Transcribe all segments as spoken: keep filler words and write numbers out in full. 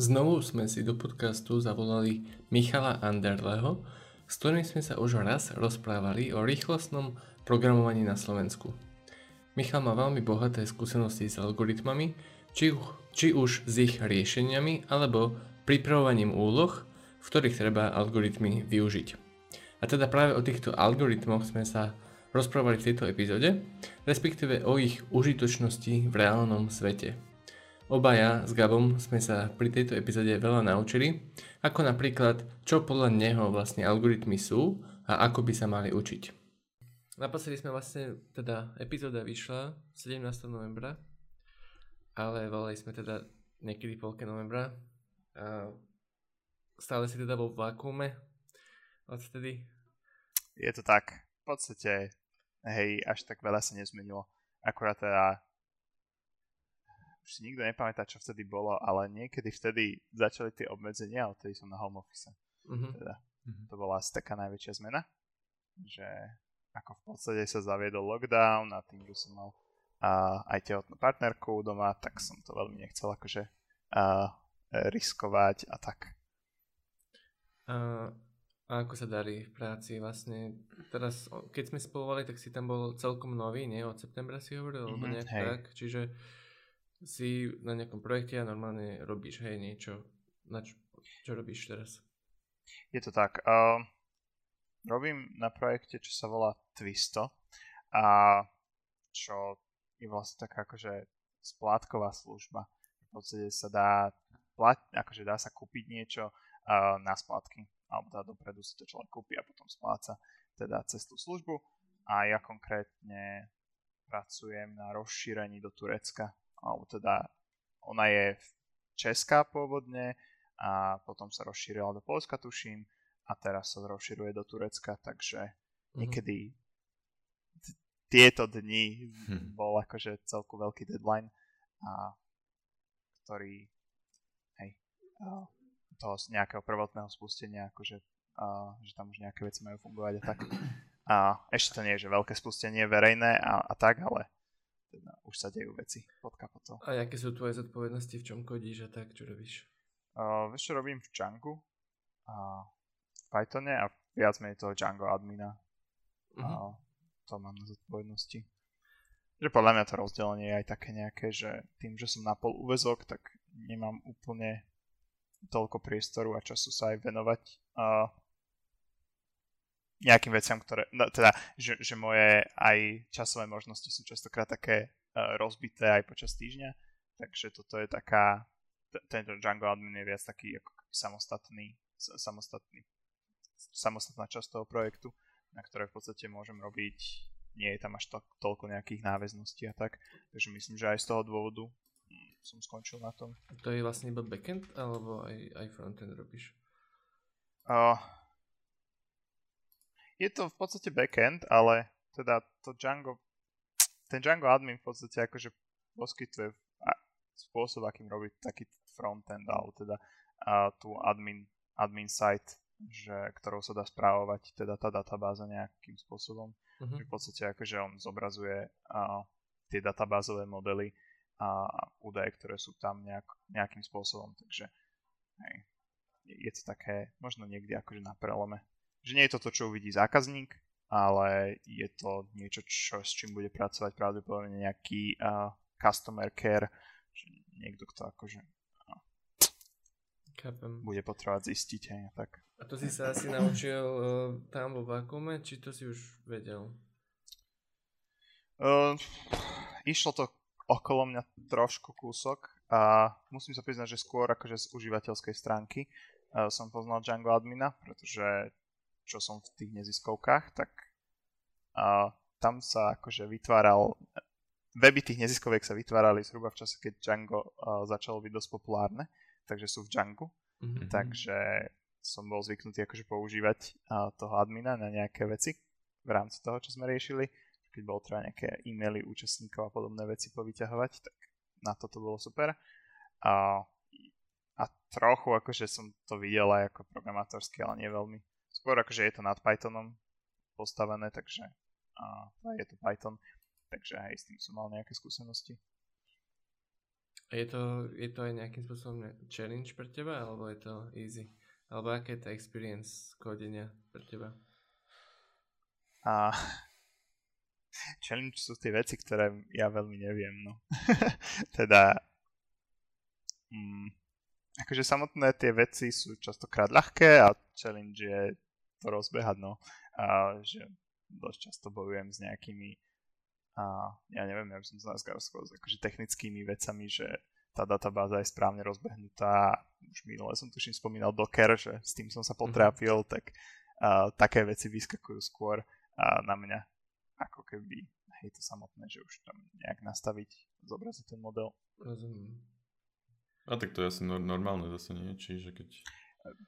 Znovu sme si do podcastu zavolali Michala Anderleho, s ktorým sme sa už raz rozprávali o rýchlostnom programovaní na Slovensku. Michal má veľmi bohaté skúsenosti s algoritmami, či, či už s ich riešeniami, alebo pripravovaním úloh, v ktorých treba algoritmy využiť. A teda práve o týchto algoritmoch sme sa rozprávali v tejto epizóde, respektíve o ich užitočnosti v reálnom svete. Obaja s Gabom sme sa pri tejto epizóde veľa naučili, ako napríklad, čo podľa neho vlastne algoritmy sú a ako by sa mali učiť. Naposledy sme vlastne, teda epizóda vyšla sedemnásteho novembra, ale volali sme teda niekedy polke novembra a stále si teda vo vakuume odtedy. Je to tak, v podstate, hej, až tak veľa sa nezmenilo, akurát teda už si nikto nepamätá, čo vtedy bolo, ale niekedy vtedy začali tie obmedzenia, odtedy som na home office. Mm-hmm. Teda, to bola asi taká najväčšia zmena, že ako v podstate sa zaviedol lockdown a tým, že som mal uh, aj tehotnú partnerku doma, tak som to veľmi nechcel akože uh, riskovať a tak. A, a ako sa darí v práci vlastne? Teraz, keď sme spolovali, tak si tam bol celkom nový, nie? Od septembra si hovoril, mm-hmm, alebo nejak hej. tak, čiže si na nejakom projekte a normálne robíš, hej, niečo, na čo, čo robíš teraz? Je to tak, uh, robím na projekte, čo sa volá Twisto, a čo je vlastne taká akože splátková služba. V podstate sa dá platiť, akože dá sa kúpiť niečo uh, na splátky, alebo dá dopredu si to človek kúpi a potom spláca teda cez tú službu. A ja konkrétne pracujem na rozšírení do Turecka, alebo teda ona je česká pôvodne a potom sa rozšírila do Poľska, tuším, a teraz sa rozšíruje do Turecka, takže niekedy t- tieto dni bol akože celku veľký deadline, a ktorý hej, toho z nejakého prvotného spustenia, akože a, že tam už nejaké veci majú fungovať a tak. A ešte to nie je, že veľké spustenie verejné a, a tak, ale teda už sa dejú veci pod kapotou. A aké sú tvoje zodpovednosti, v čom kodíš a tak, čo robíš? Uh, vieš, čo robím v Djangu, uh, v Pythone a viac menej toho Django admina. Uh-huh. Uh, to mám na zodpovednosti. Že podľa mňa to rozdelenie je aj také nejaké, že tým, že som na pol úväzok, tak nemám úplne toľko priestoru a času sa aj venovať uh, nejakým veciam, ktoré, no, teda, že, že moje aj časové možnosti sú častokrát také uh, rozbité aj počas týždňa, takže toto je taká, t- tento Django admin je viac taký ako samostatný, samostatný, samostatná časť toho projektu, na ktorej v podstate môžem robiť, nie je tam až to, toľko nejakých náväzností a tak, takže myslím, že aj z toho dôvodu hm, som skončil na tom. To je vlastne iba backend, alebo aj, aj frontend robíš? Uh, Je to v podstate backend, ale teda to Django, ten Django admin v podstate akože poskytuje spôsob, akým robiť taký frontend, alebo teda uh, tú admin, admin site, že, ktorou sa dá správovať teda tá databáza nejakým spôsobom. Uh-huh. V podstate akože on zobrazuje uh, tie databázové modely a údaje, ktoré sú tam nejak, nejakým spôsobom, takže hej, je to také možno niekde akože na prelome. Že nie je to to, čo uvidí zákazník, ale je to niečo, čo, s čím bude pracovať pravdepodobne nejaký uh, customer care, že niekto, kto akože uh, bude potrebovať zistiť. Hej, tak. A to si sa asi naučil uh, tam vo Vakuume, či to si už vedel? Uh, išlo to okolo mňa trošku kúsok a musím sa priznať, že skôr akože z užívateľskej stránky uh, som poznal Django admina, pretože čo som v tých neziskovkách, tak uh, tam sa akože vytváral, weby tých neziskoviek sa vytvárali zhruba v čase, keď Django uh, začalo byť dosť populárne, takže sú v Djangu, mm-hmm. takže som bol zvyknutý akože používať uh, toho admina na nejaké veci v rámci toho, čo sme riešili, keď bolo treba nejaké e-maily účastníkov a podobné veci povyťahovať, tak na to to bolo super. Uh, a trochu akože som to videl aj ako programátorsky, ale nie veľmi. Skôr akože je to nad Pythonom postavené, takže uh, je to Python, takže aj s tým som mal nejaké skúsenosti. Je to, je to aj nejakým spôsobom challenge pre teba, alebo je to easy? Alebo aká je tá experience kodenia pre teba? A challenge sú tie veci, ktoré ja veľmi neviem, no. Teda mm, akože samotné tie veci sú častokrát ľahké a challenge je to rozbehať, no. A že dosť často bojujem s nejakými a ja neviem, ja by som sa skôr s akože technickými vecami, že tá databáza je správne rozbehnutá. Už minule som tuším spomínal Docker, že s tým som sa potrápil, mm-hmm. tak uh, také veci vyskakujú skôr uh, na mňa, ako keby hej, to samotné, že už tam nejak nastaviť, zobraziť ten model. Rozumiem. A tak to je asi normálne zase nie, čiže keď...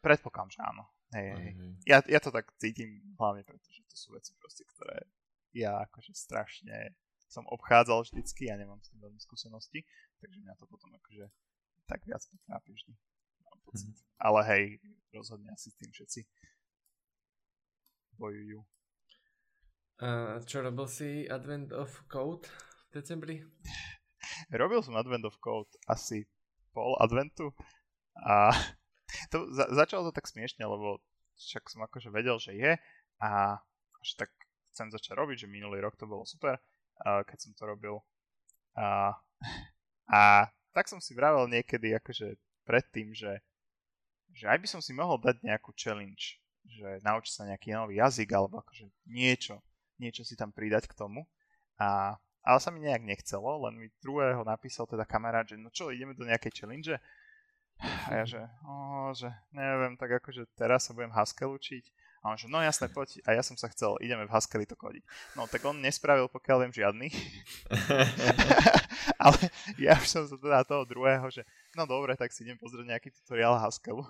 Predpokladám, že áno. Hej, hej. Hej. Ja, ja to tak cítim hlavne, pretože to sú veci proste, ktoré ja akože strašne som obchádzal vždycky, ja nemám s tým veľmi skúsenosti, takže mňa to potom akože tak viac potrápi vždy. Mám pocit. Mm-hmm. Ale hej, rozhodne asi s tým všetci bojujú. Uh, čo robil si Advent of Code v decembri? Robil som Advent of Code asi pol adventu a to, za- začalo to tak smiešne, lebo však som akože vedel, že je a až tak chcem začať robiť, že minulý rok to bolo super, uh, keď som to robil. Uh, a tak som si vravel niekedy akože predtým, že, že aj by som si mohol dať nejakú challenge, že naučiť sa nejaký nový jazyk alebo akože niečo, niečo si tam pridať k tomu. A, ale sa mi nejak nechcelo, len mi druhého napísal teda kamarát, že no čo, ideme do nejakej challenge? A ja že, oh, že neviem, tak akože teraz sa budem Haskell učiť. A on že, no jasné, poď. A ja som sa chcel, ideme v Haskelli to kodiť. No, tak on nespravil, pokiaľ viem, žiadny. Ale ja už som sa teda toho druhého, že no dobre, tak si idem pozrieť nejaký tutoriál Haskellu.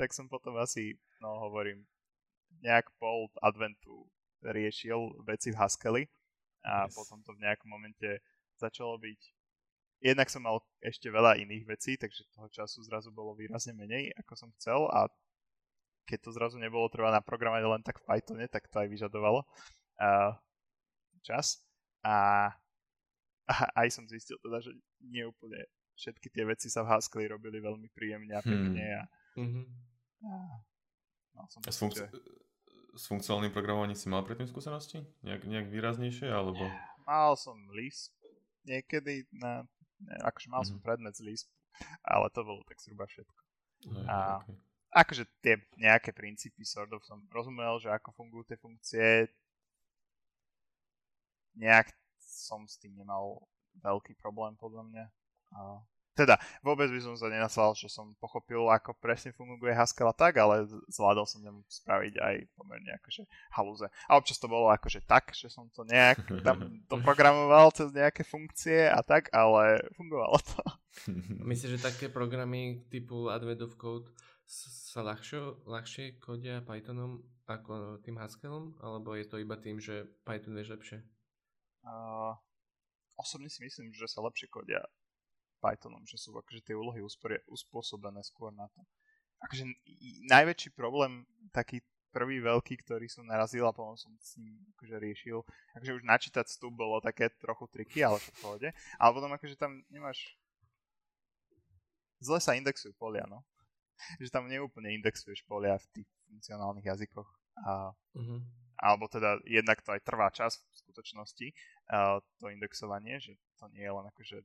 Tak som potom asi, no hovorím, nejak pol adventu riešil veci v Haskelli. A yes. Potom to v nejakom momente začalo byť. Jednak som mal ešte veľa iných vecí, takže toho času zrazu bolo výrazne menej, ako som chcel a keď to zrazu nebolo treba naprogramovať len tak v Pythone, tak to aj vyžadovalo uh, čas. A, a aj som zistil teda, že nie úplne všetky tie veci sa v Haskelli robili veľmi príjemne a pekne. A, hmm. a, no, som s, funkci- s funkcionálnym programovaním si mal predtým skúsenosti? Nejak, nejak výraznejšie? Alebo... Mal som Lisp niekedy, na, ne, akože mal hmm. som predmet z Lisp, ale to bolo tak zhruba všetko. Aj, a, okay. Akože tie nejaké princípy sordov som rozumel, že ako fungujú tie funkcie. Nejak som s tým nemal veľký problém podľa mňa. A teda vôbec by som sa nenaslal, že som pochopil, ako presne funguje Haskell a tak, ale zvládol som tam spraviť aj pomerne akože halúze. A občas to bolo akože tak, že som to nejak tam doprogramoval cez nejaké funkcie a tak, ale fungovalo to. Myslím, že také programy typu Advent of Code sa ľahšie, ľahšie kodia Pythonom ako tým Haskellom? Alebo je to iba tým, že Python vieš lepšie? Uh, osobne si myslím, že sa lepšie kodia Pythonom, že sú akože tie úlohy uspore, uspôsobené skôr na to. Akože najväčší problém, taký prvý veľký, ktorý som narazil a potom som s ním akože riešil, akože už načítať vstup bolo také trochu triky, ale v pohode. Ale potom akože tam nemáš... Zle sa indexujú polia, no. Že tam neúplne indexuješ polia v tých funkcionálnych jazykoch. A, uh-huh. Alebo teda jednak to aj trvá čas v skutočnosti, uh, to indexovanie, že to nie je len akože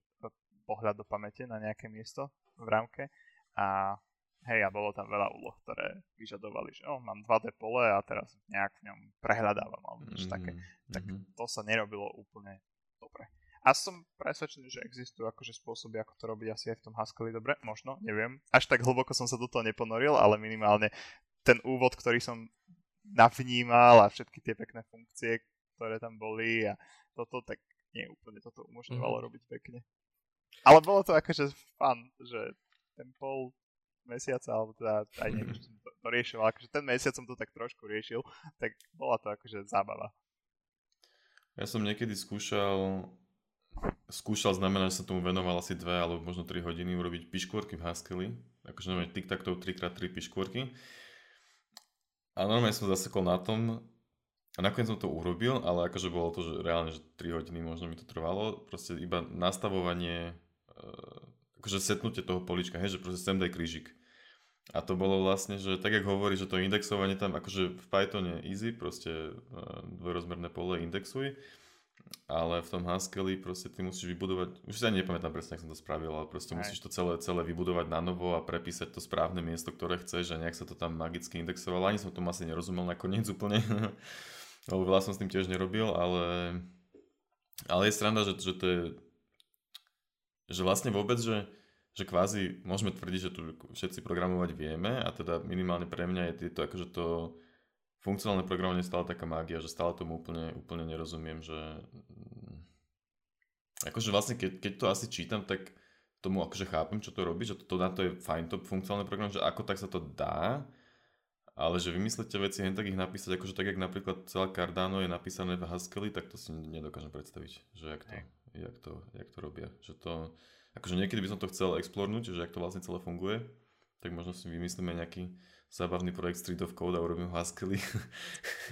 pohľad do pamäte na nejaké miesto v rámke. A hej, a bolo tam veľa úloh, ktoré vyžadovali, že oh, mám dva dé pole a teraz nejak v ňom prehľadávam alebo niečo mm-hmm. také. Tak to sa nerobilo úplne dobre. A som presvedčený, že existujú akože spôsoby, ako to robiť asi aj v tom Haskelli dobre, možno, neviem. Až tak hlboko som sa do toho neponoril, ale minimálne ten úvod, ktorý som navnímal a všetky tie pekné funkcie, ktoré tam boli a toto, tak nie úplne toto umožňovalo mm-hmm. robiť pekne. Ale bolo to akože fun, že ten pol mesiaca, alebo teda aj niekto som to, to riešil, ale akože ten mesiac som to tak trošku riešil, tak bola to akože zábava. Ja som niekedy skúšal... Skúšal znamená, že sa tomu venoval asi dve alebo možno tri hodiny urobiť piškôrky v Haskelli. Akože normálne tic-tac-tov tri krát tri piškôrky. A normálne som zasekol na tom a nakoniec som to urobil, ale akože bolo to, že reálne, že tri hodiny možno mi to trvalo. Proste iba nastavovanie akože setnutie toho políčka, hej, že proste sem daj krížik. A to bolo vlastne, že tak, jak hovorí, že to indexovanie tam, akože v Pythone easy, proste dvojrozmerné pole indexuj, ale v tom Haskelli proste ty musíš vybudovať, už si ani nepamätám presne, jak som to spravil, ale proste Aj. musíš to celé, celé vybudovať na novo a prepísať to správne miesto, ktoré chceš, a nejak sa to tam magicky indexovalo. Ani som tomu asi nerozumel nakoniec úplne, lebo veľa som s tým tiež nerobil, ale, ale je sranda, že, že to je, že vlastne vôbec, že že kvázi môžeme tvrdiť, že tu všetci programovať vieme, a teda minimálne pre mňa je tieto, akože to funkcionálne programovanie je stále taká mágia, že stále tomu úplne, úplne nerozumiem, že akože vlastne keď, keď to asi čítam, tak tomu akože chápem, čo to robí, že to, to na to je fajn, to funkcionálne program, že ako tak sa to dá, ale že vymyslíte veci, len tak ich napísať, akože tak, jak napríklad celá Cardano je napísané v Haskelli, tak to si nedokážem predstaviť, že jak to, jak to, jak to robia, že to... Akože niekedy by som to chcel explornúť, že ak to vlastne celé funguje, tak možno si vymyslíme nejaký zábavný projekt Street of Code a urobím ho Haskelli.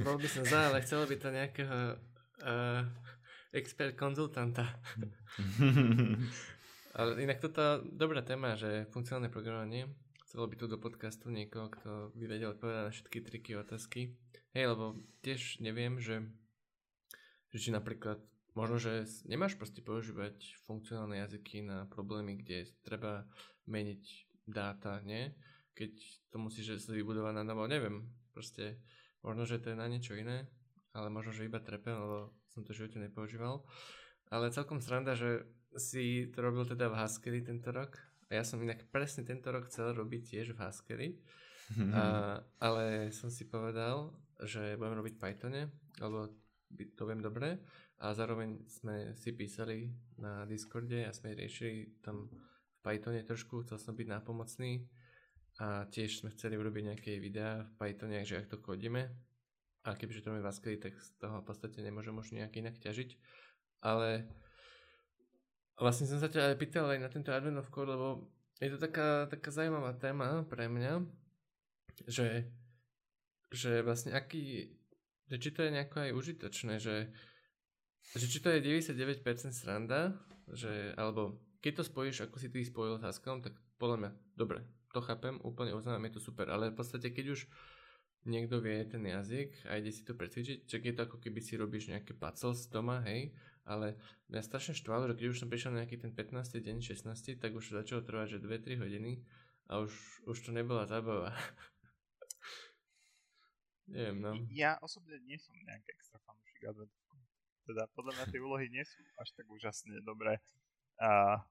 Bol by som za, ale chcelo by to nejakého uh, expert konzultanta. Ale inak toto dobrá téma, že funkcionálne programovanie. Chcelo by tu do podcastu niekoho, kto by vedel odpovedať na všetky triky a otázky. Hej, lebo tiež neviem, že, že či napríklad možno, že nemáš proste používať funkcionálne jazyky na problémy, kde treba meniť dáta, nie? Keď to musíš vybudovať na novo, neviem. Proste možno, že to je na niečo iné, ale možno, že iba trepem, lebo som to v živote nepoužíval. Ale celkom sranda, že si to robil teda v Haskelli tento rok. A ja som inak presne tento rok chcel robiť tiež v Haskelli. A, ale som si povedal, že budem robiť v Pythone, alebo to viem dobre. A zároveň sme si písali na Discorde a sme riešili tam v Pythone trošku, chcel som byť nápomocný a tiež sme chceli urobiť nejaké videá v Pythone, že ak to kodíme, a kebyže to máme v Haskelli, tak z toho v podstate nemôžem už nejak inak ťažiť, ale vlastne som sa ťa aj pýtal aj na tento Advent of Code, lebo je to taká, taká zaujímavá téma pre mňa, že, že vlastne aký, že či to je nejako aj užitočné, že že či to je deväťdesiatdeväť percent sranda, že, alebo keď to spojíš, ako si ty spojil s Haskellom, tak podľa mňa, dobre, to chápem, úplne uznávam, je to super, ale v podstate keď už niekto vie ten jazyk a ide si to precvičiť, čak je to ako keby si robíš nejaké puzzles doma, hej, ale mňa strašne štvalo, že keď už som prišiel na nejaký ten pätnásty deň, šestnásty, tak už začalo trvať, že dve tri hodiny a už, už to nebola zábava. Neviem, no. Ja osobne nie som nejak extra fanúšik adventu. Teda podľa mňa tie úlohy nie sú až tak úžasne dobré a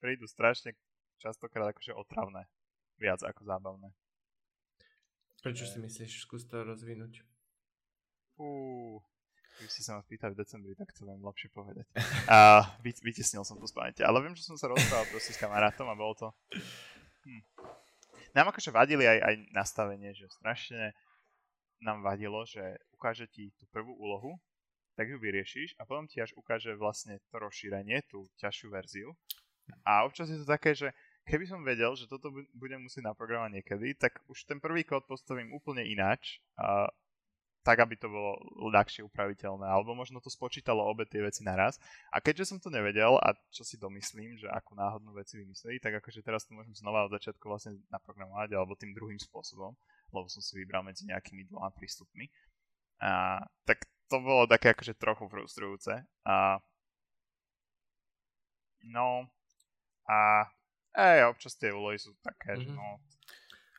prídu strašne častokrát akože otravné, viac ako zábavné. Prečo e... si myslíš, skús to rozvinúť? Uuu, keď si sa ma pýtali v decembri, tak to viem lepšie povedať. A vyt- vytesnil som to z pamäte, ale viem, že som sa rozprával proste s kamarátom a bolo to... Hm. Nám akože vadili aj, aj nastavenie, že strašne nám vadilo, že ukáže ti tú prvú úlohu, tak ju vyriešiš a potom ti až ukáže vlastne to rozšírenie, tú ťažšiu verziu. A občas je to také, že keby som vedel, že toto budem musieť naprogramovať niekedy, tak už ten prvý kód postavím úplne ináč, a, tak aby to bolo ľahšie upraviteľné, alebo možno to spočítalo obe tie veci naraz. A keďže som to nevedel a čo si domyslím, že akú náhodnú veci vymysleli, tak akože teraz to môžem znova od začiatku vlastne naprogramovať, alebo tým druhým spôsobom, lebo som si vybral medzi nejakými dvoma prístupmi. A, tak to bolo také akože trochu frustrujúce. A... No... A... Ej, občas tie úlohy sú také, mm-hmm. že no...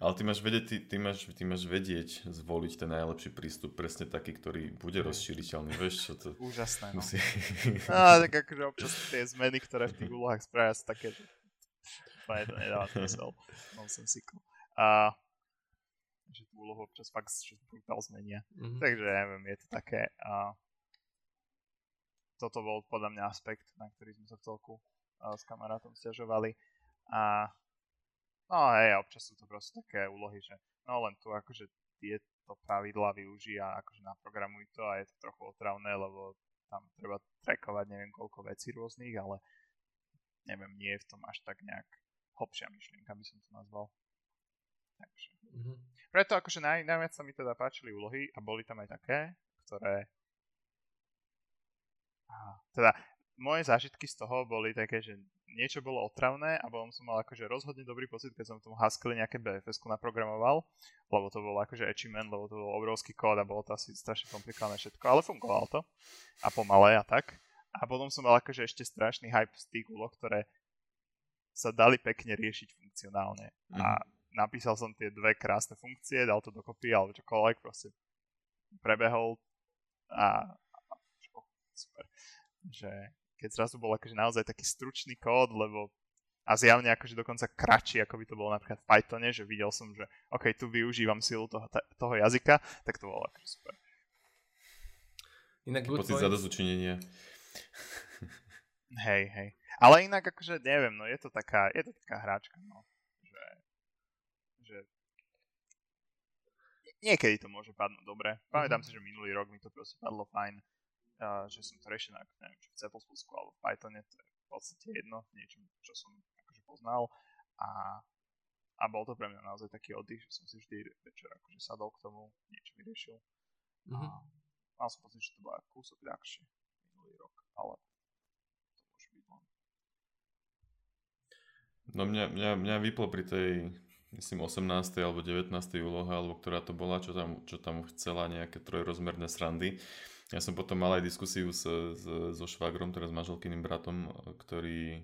Ale ty máš vedieť, ty, ty, máš, ty máš vedieť zvoliť ten najlepší prístup, presne taký, ktorý bude rozšíriteľný, vieš, čo to... Úžasné, no. Musí... No, tak akože občas tie zmeny, ktoré v tých úlohách spravia, sú také, že... Pane, to nedáva zmysel. Nonsensíko. A... že tú úlohu občas fakt brutál zmenia. Mm-hmm. Takže neviem, je to také... Uh, toto bol podľa mňa aspekt, na ktorý sme sa v celku uh, s kamarátom sťažovali. A, no hej, občas sú to proste také úlohy, že no len tu akože tieto pravidlá využij a akože naprogramuj to a je to trochu otravné, lebo tam treba trackovať neviem koľko vecí rôznych, ale neviem, nie je v tom až tak nejak hlbšia myšlienka, by som to nazval. Takže. Mm-hmm. Preto akože naj, najviac sa mi teda páčili úlohy a boli tam aj také, ktoré... Aha, teda moje zážitky z toho boli také, že niečo bolo otravné a potom som mal akože rozhodne dobrý pocit, keď som v tom Haskelli nejaké bé ef esku naprogramoval, lebo to bolo akože achievement, lebo to bol obrovský kód a bolo to asi strašne komplikované všetko, ale fungovalo to a pomalé a tak. A potom som mal akože ešte strašný hype z tých úloh, ktoré sa dali pekne riešiť funkcionálne. Mm. A napísal som tie dve krásne funkcie, dal to dokopy alebo čokoľvek, proste prebehol a, a oh, super. Že keď zrazu bol akože naozaj taký stručný kód, lebo a zjavne akože dokonca kratší, ako by to bolo napríklad v Pythone, že videl som, že ok, tu využívam silu toho, toho jazyka, tak to bolo akože super. Inak pocit zadozučinenia. Hej, hej. Ale inak akože neviem, no je to taká, je to taká hráčka, no. Že, že niekedy to môže padnúť dobre. Pamätám mm-hmm. si, že minulý rok mi to proste padlo fajn. Uh, že som to riešil, neviem, či v C plus plus alebo v Pythone, to je v podstate jedno, niečo, čo som akože poznal a, a bol to pre mňa naozaj taký oddych, že som si vždy večer akože sadol k tomu, niečo vyriešil mm-hmm. a mal som pocit, že to bola kúsok ľahšie minulý rok, ale to môže byť len. No mňa, mňa, mňa vyplo pri tej, myslím, osemnástej alebo devätnástej úloha, alebo ktorá to bola, čo tam, čo tam chcela nejaké trojrozmerné srandy. Ja som potom mal aj diskusiu s, s, so švagrom, teraz manželkyným bratom, ktorý e,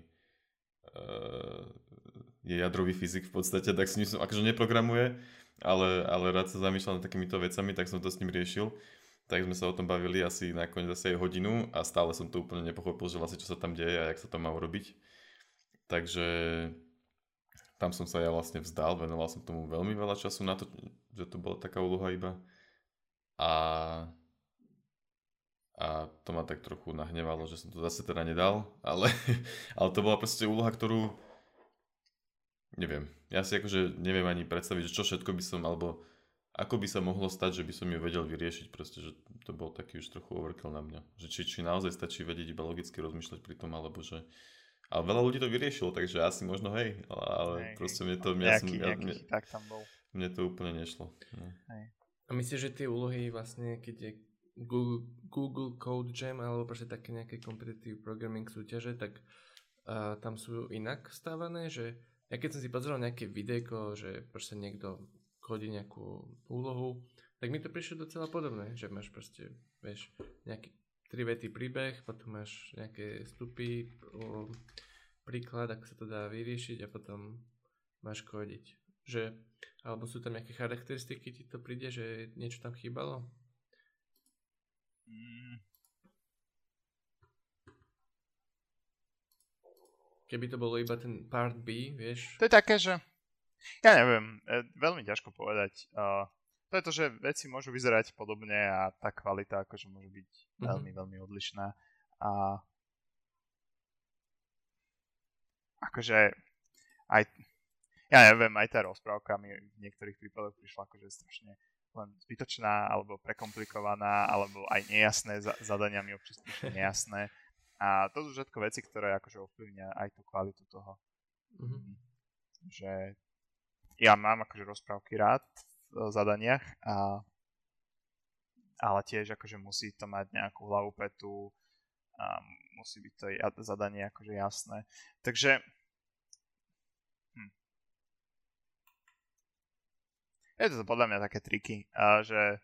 je jadrový fyzik v podstate, tak s ním som, akože neprogramuje, ale, ale rád sa zamýšľal nad takýmito vecami, tak som to s ním riešil. Tak sme sa o tom bavili asi nakoniec asi aj hodinu a stále som to úplne nepochopil, že vlastne čo sa tam deje a jak sa to má urobiť. Takže tam som sa ja vlastne vzdal, venoval som tomu veľmi veľa času na to, že to bola taká úloha iba. A... A to ma tak trochu nahnevalo, že som to zase teda nedal, ale, ale to bola proste úloha, ktorú neviem. Ja si akože neviem ani predstaviť, že čo všetko by som, alebo ako by sa mohlo stať, že by som ju vedel vyriešiť, proste, že to bol taký už trochu overkill na mňa. Že či, či naozaj stačí vedieť iba logicky rozmýšľať pri tom, alebo že... Ale veľa ľudí to vyriešilo, takže asi možno hej, ale hej, proste mne to... Mňa nejaký, som, nejaký mne, chyták tam bol. Mne to úplne nešlo. No. A myslíš, že tie úlohy vlastne, keď je... Google, Google Code Jam alebo proste také nejaké competitive programming súťaže, tak uh, tam sú inak stávané, že ja keď som si pozeral nejaké videjko, že proste niekto kodí nejakú úlohu, tak mi to prišlo docela podobné, že máš proste, vieš, nejaký tri vety príbeh, potom máš nejaké vstupy, príklad, ako sa to dá vyriešiť a potom máš kodiť, že alebo sú tam nejaké charakteristiky, ti to príde, že niečo tam chýbalo? Keby to bolo iba ten part B, vieš? To je také, že... Ja neviem, veľmi ťažko povedať. Uh, to je to, že veci môžu vyzerať podobne a tá kvalita akože môže byť veľmi, mm-hmm. veľmi odlišná. A... Akože aj... Ja neviem, aj tá rozprávka mi v niektorých prípadoch prišla akože strašne len zbytočná, alebo prekomplikovaná, alebo aj nejasné, za- zadania mi občas nejasné. A to sú všetko veci, ktoré akože ovplyvňujú aj tú kvalitu toho. Mm-hmm. Že ja mám akože rozprávky rád v zadaniach, a, ale tiež akože musí to mať nejakú hlavu petu, a musí byť to zadanie akože jasné. Takže je to podľa mňa také triky, a že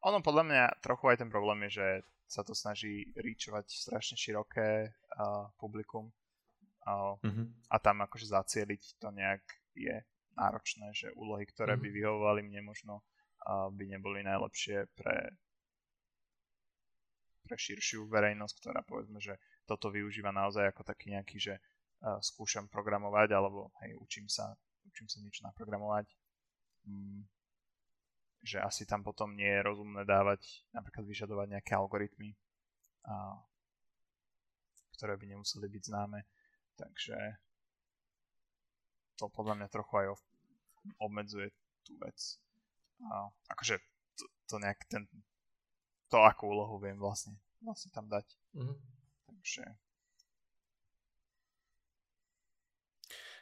ono podľa mňa trochu aj ten problém je, že sa to snaží reachovať strašne široké uh, publikum uh, mm-hmm. a tam akože zacieliť to nejak je náročné, že úlohy, ktoré mm-hmm. by vyhovovali mne možno uh, by neboli najlepšie pre, pre širšiu verejnosť, ktorá povedzme, že toto využíva naozaj ako taký nejaký, že Uh, skúšam programovať, alebo hej, učím sa, učím sa niečo naprogramovať. Mm, že asi tam potom nie je rozumné dávať, napríklad vyžadovať nejaké algoritmy, uh, ktoré by nemuseli byť známe. Takže to podľa mňa trochu aj ov- obmedzuje tú vec. Uh, akože to, to nejak ten, to akú úlohu viem vlastne, vlastne tam dať. Mm-hmm. Takže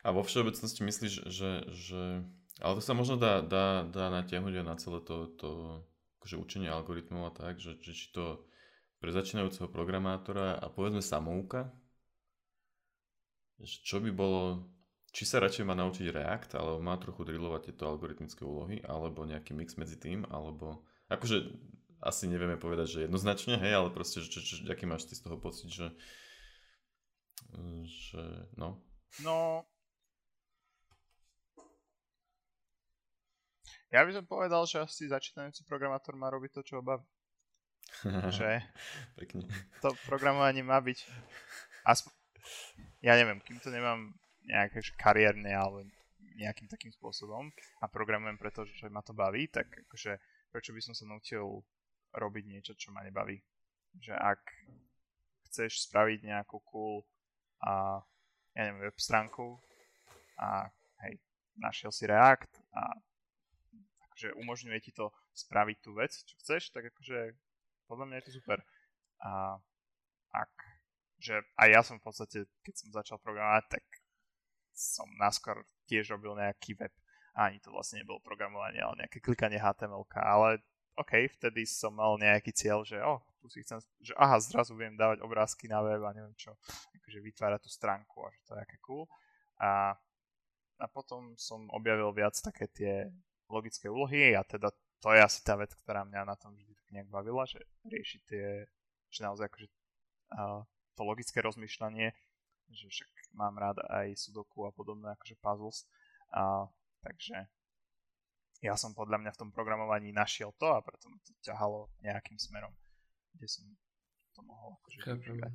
a vo všeobecnosti myslíš, že, že... Ale to sa možno dá, dá, dá natiahnuť aj na celé to, to akože učenie algoritmov a tak, že, že či to pre začínajúceho programátora a povedzme samouka, čo by bolo, či sa radšej má naučiť React, alebo má trochu drillovať tieto algoritmické úlohy, alebo nejaký mix medzi tým, alebo akože asi nevieme povedať, že jednoznačne, hej, ale proste, že, že, že aký máš ty z toho pocit, že, že no. No, ja by som povedal, že asi začínajúci programátor má robiť to, čo ho baví. Že? Pekne. To programovanie má byť. Aspo- ja neviem, kým to nemám nejaké kariérne alebo nejakým takým spôsobom a programujem preto, že ma to baví, tak akože prečo by som sa nutil robiť niečo, čo ma nebaví? Že ak chceš spraviť nejakú cool a ja neviem, web stránku a hej, našiel si React a že umožňuje ti to spraviť tú vec, čo chceš, tak akože podľa mňa je to super. A ak, že aj ja som v podstate, keď som začal programovať, tak som naskôr tiež robil nejaký web. A ani to vlastne nebolo programovanie, ale nejaké klikanie há té em elka, ale OK, vtedy som mal nejaký cieľ, že oh, tu si chcem, že aha, zrazu viem dávať obrázky na web a neviem čo, akože vytvára tú stránku a že to je aké cool. A, a potom som objavil viac také tie logické úlohy a teda to je asi tá vec, ktorá mňa na tom vždy tak nejak bavila, že rieši tie, že naozaj akože uh, to logické rozmýšľanie, že však mám rád aj sudoku a podobné akože puzzles, uh, takže ja som podľa mňa v tom programovaní našiel to a preto ma to ťahalo nejakým smerom, kde som to mohol akože využívať.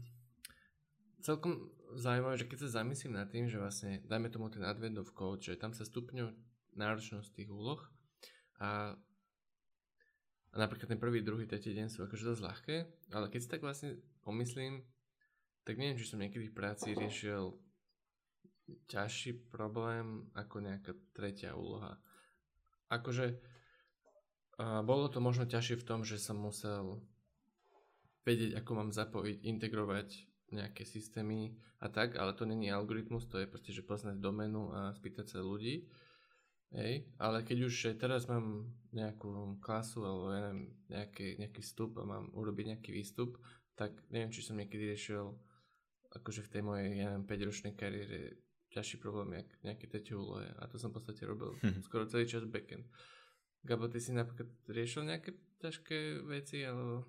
Celkom zaujímavé, že keď sa zamyslím nad tým, že vlastne dajme tomu ten Advent of Code, že tam sa stupňujú náročnosť tých úloh a, a napríklad ten prvý, druhý, tretí deň sú akože dosť ľahké, ale keď si tak vlastne pomyslím, tak neviem, či som niekedy v práci riešil ťažší problém ako nejaká tretia úloha. Akože bolo to možno ťažšie v tom, že som musel vedieť, ako mám zapojiť, integrovať nejaké systémy a tak, ale to není algoritmus, to je proste, že poznať doménu a spýtať sa ľudí. Hej, ale keď už teraz mám nejakú klasu alebo ja neviem, nejaký, nejaký vstup a mám urobiť nejaký výstup, tak neviem, či som niekedy riešil akože v tej mojej, ja neviem, päťročnej kariére ťažší problém, jak nejaké tretie úlohy a to som v podstate robil skoro celý čas backend. Gabo, ty si napríklad riešil nejaké ťažké veci alebo...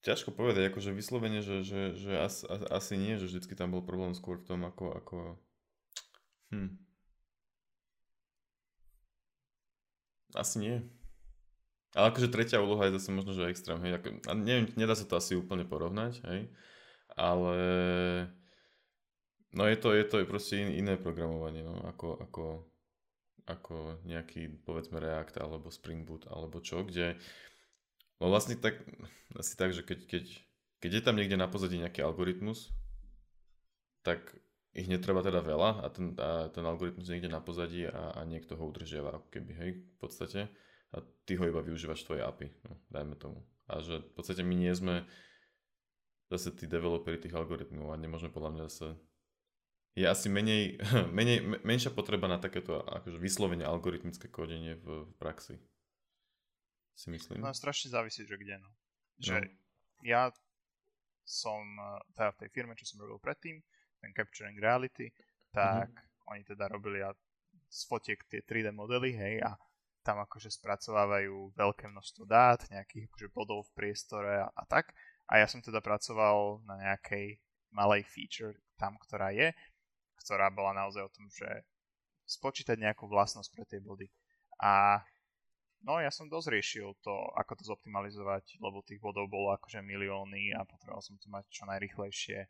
Ťažko povedať, akože vyslovene, že, že, že as, as, asi nie, že vždycky tam bol problém skôr v tom, ako... ako... Hm. Asi nie. Ale akože tretia úloha je zase možno, že extrém, hej. Ako, a neviem, nedá sa to asi úplne porovnať, hej. Ale... No je to, je to proste in, iné programovanie, no. Ako, ako, ako nejaký, povedzme, React, alebo Spring Boot, alebo čo, kde... No vlastne tak, asi tak, že keď, keď, keď je tam niekde na pozadí nejaký algoritmus, tak ich netreba teda veľa a ten, a ten algoritmus je niekde na pozadí a, a niekto ho udržiava ako keby, hej, v podstate. A ty ho iba využívaš v tvojej á pé í, no, dajme tomu. A že v podstate my nie sme zase tí developeri tých algoritmov a nemôžeme podľa mňa zase... Je asi menej, menej, menšia potreba na takéto akože vyslovene algoritmické kódenie v, v praxi. Si myslím. No strašne závisí, že kde, no. Že no. Ja som teda v tej firme, čo som robil predtým, ten Capturing Reality, tak mm-hmm. oni teda robili a z fotiek tie tri dé modely, hej, a tam akože spracovávajú veľké množstvo dát, nejakých akože bodov v priestore a, a tak. A ja som teda pracoval na nejakej malej feature tam, ktorá je, ktorá bola naozaj o tom, že spočítať nejakú vlastnosť pre tie body. A no ja som dosť riešil to, ako to zoptimalizovať, lebo tých bodov bolo akože milióny a potreboval som to mať čo najrýchlejšie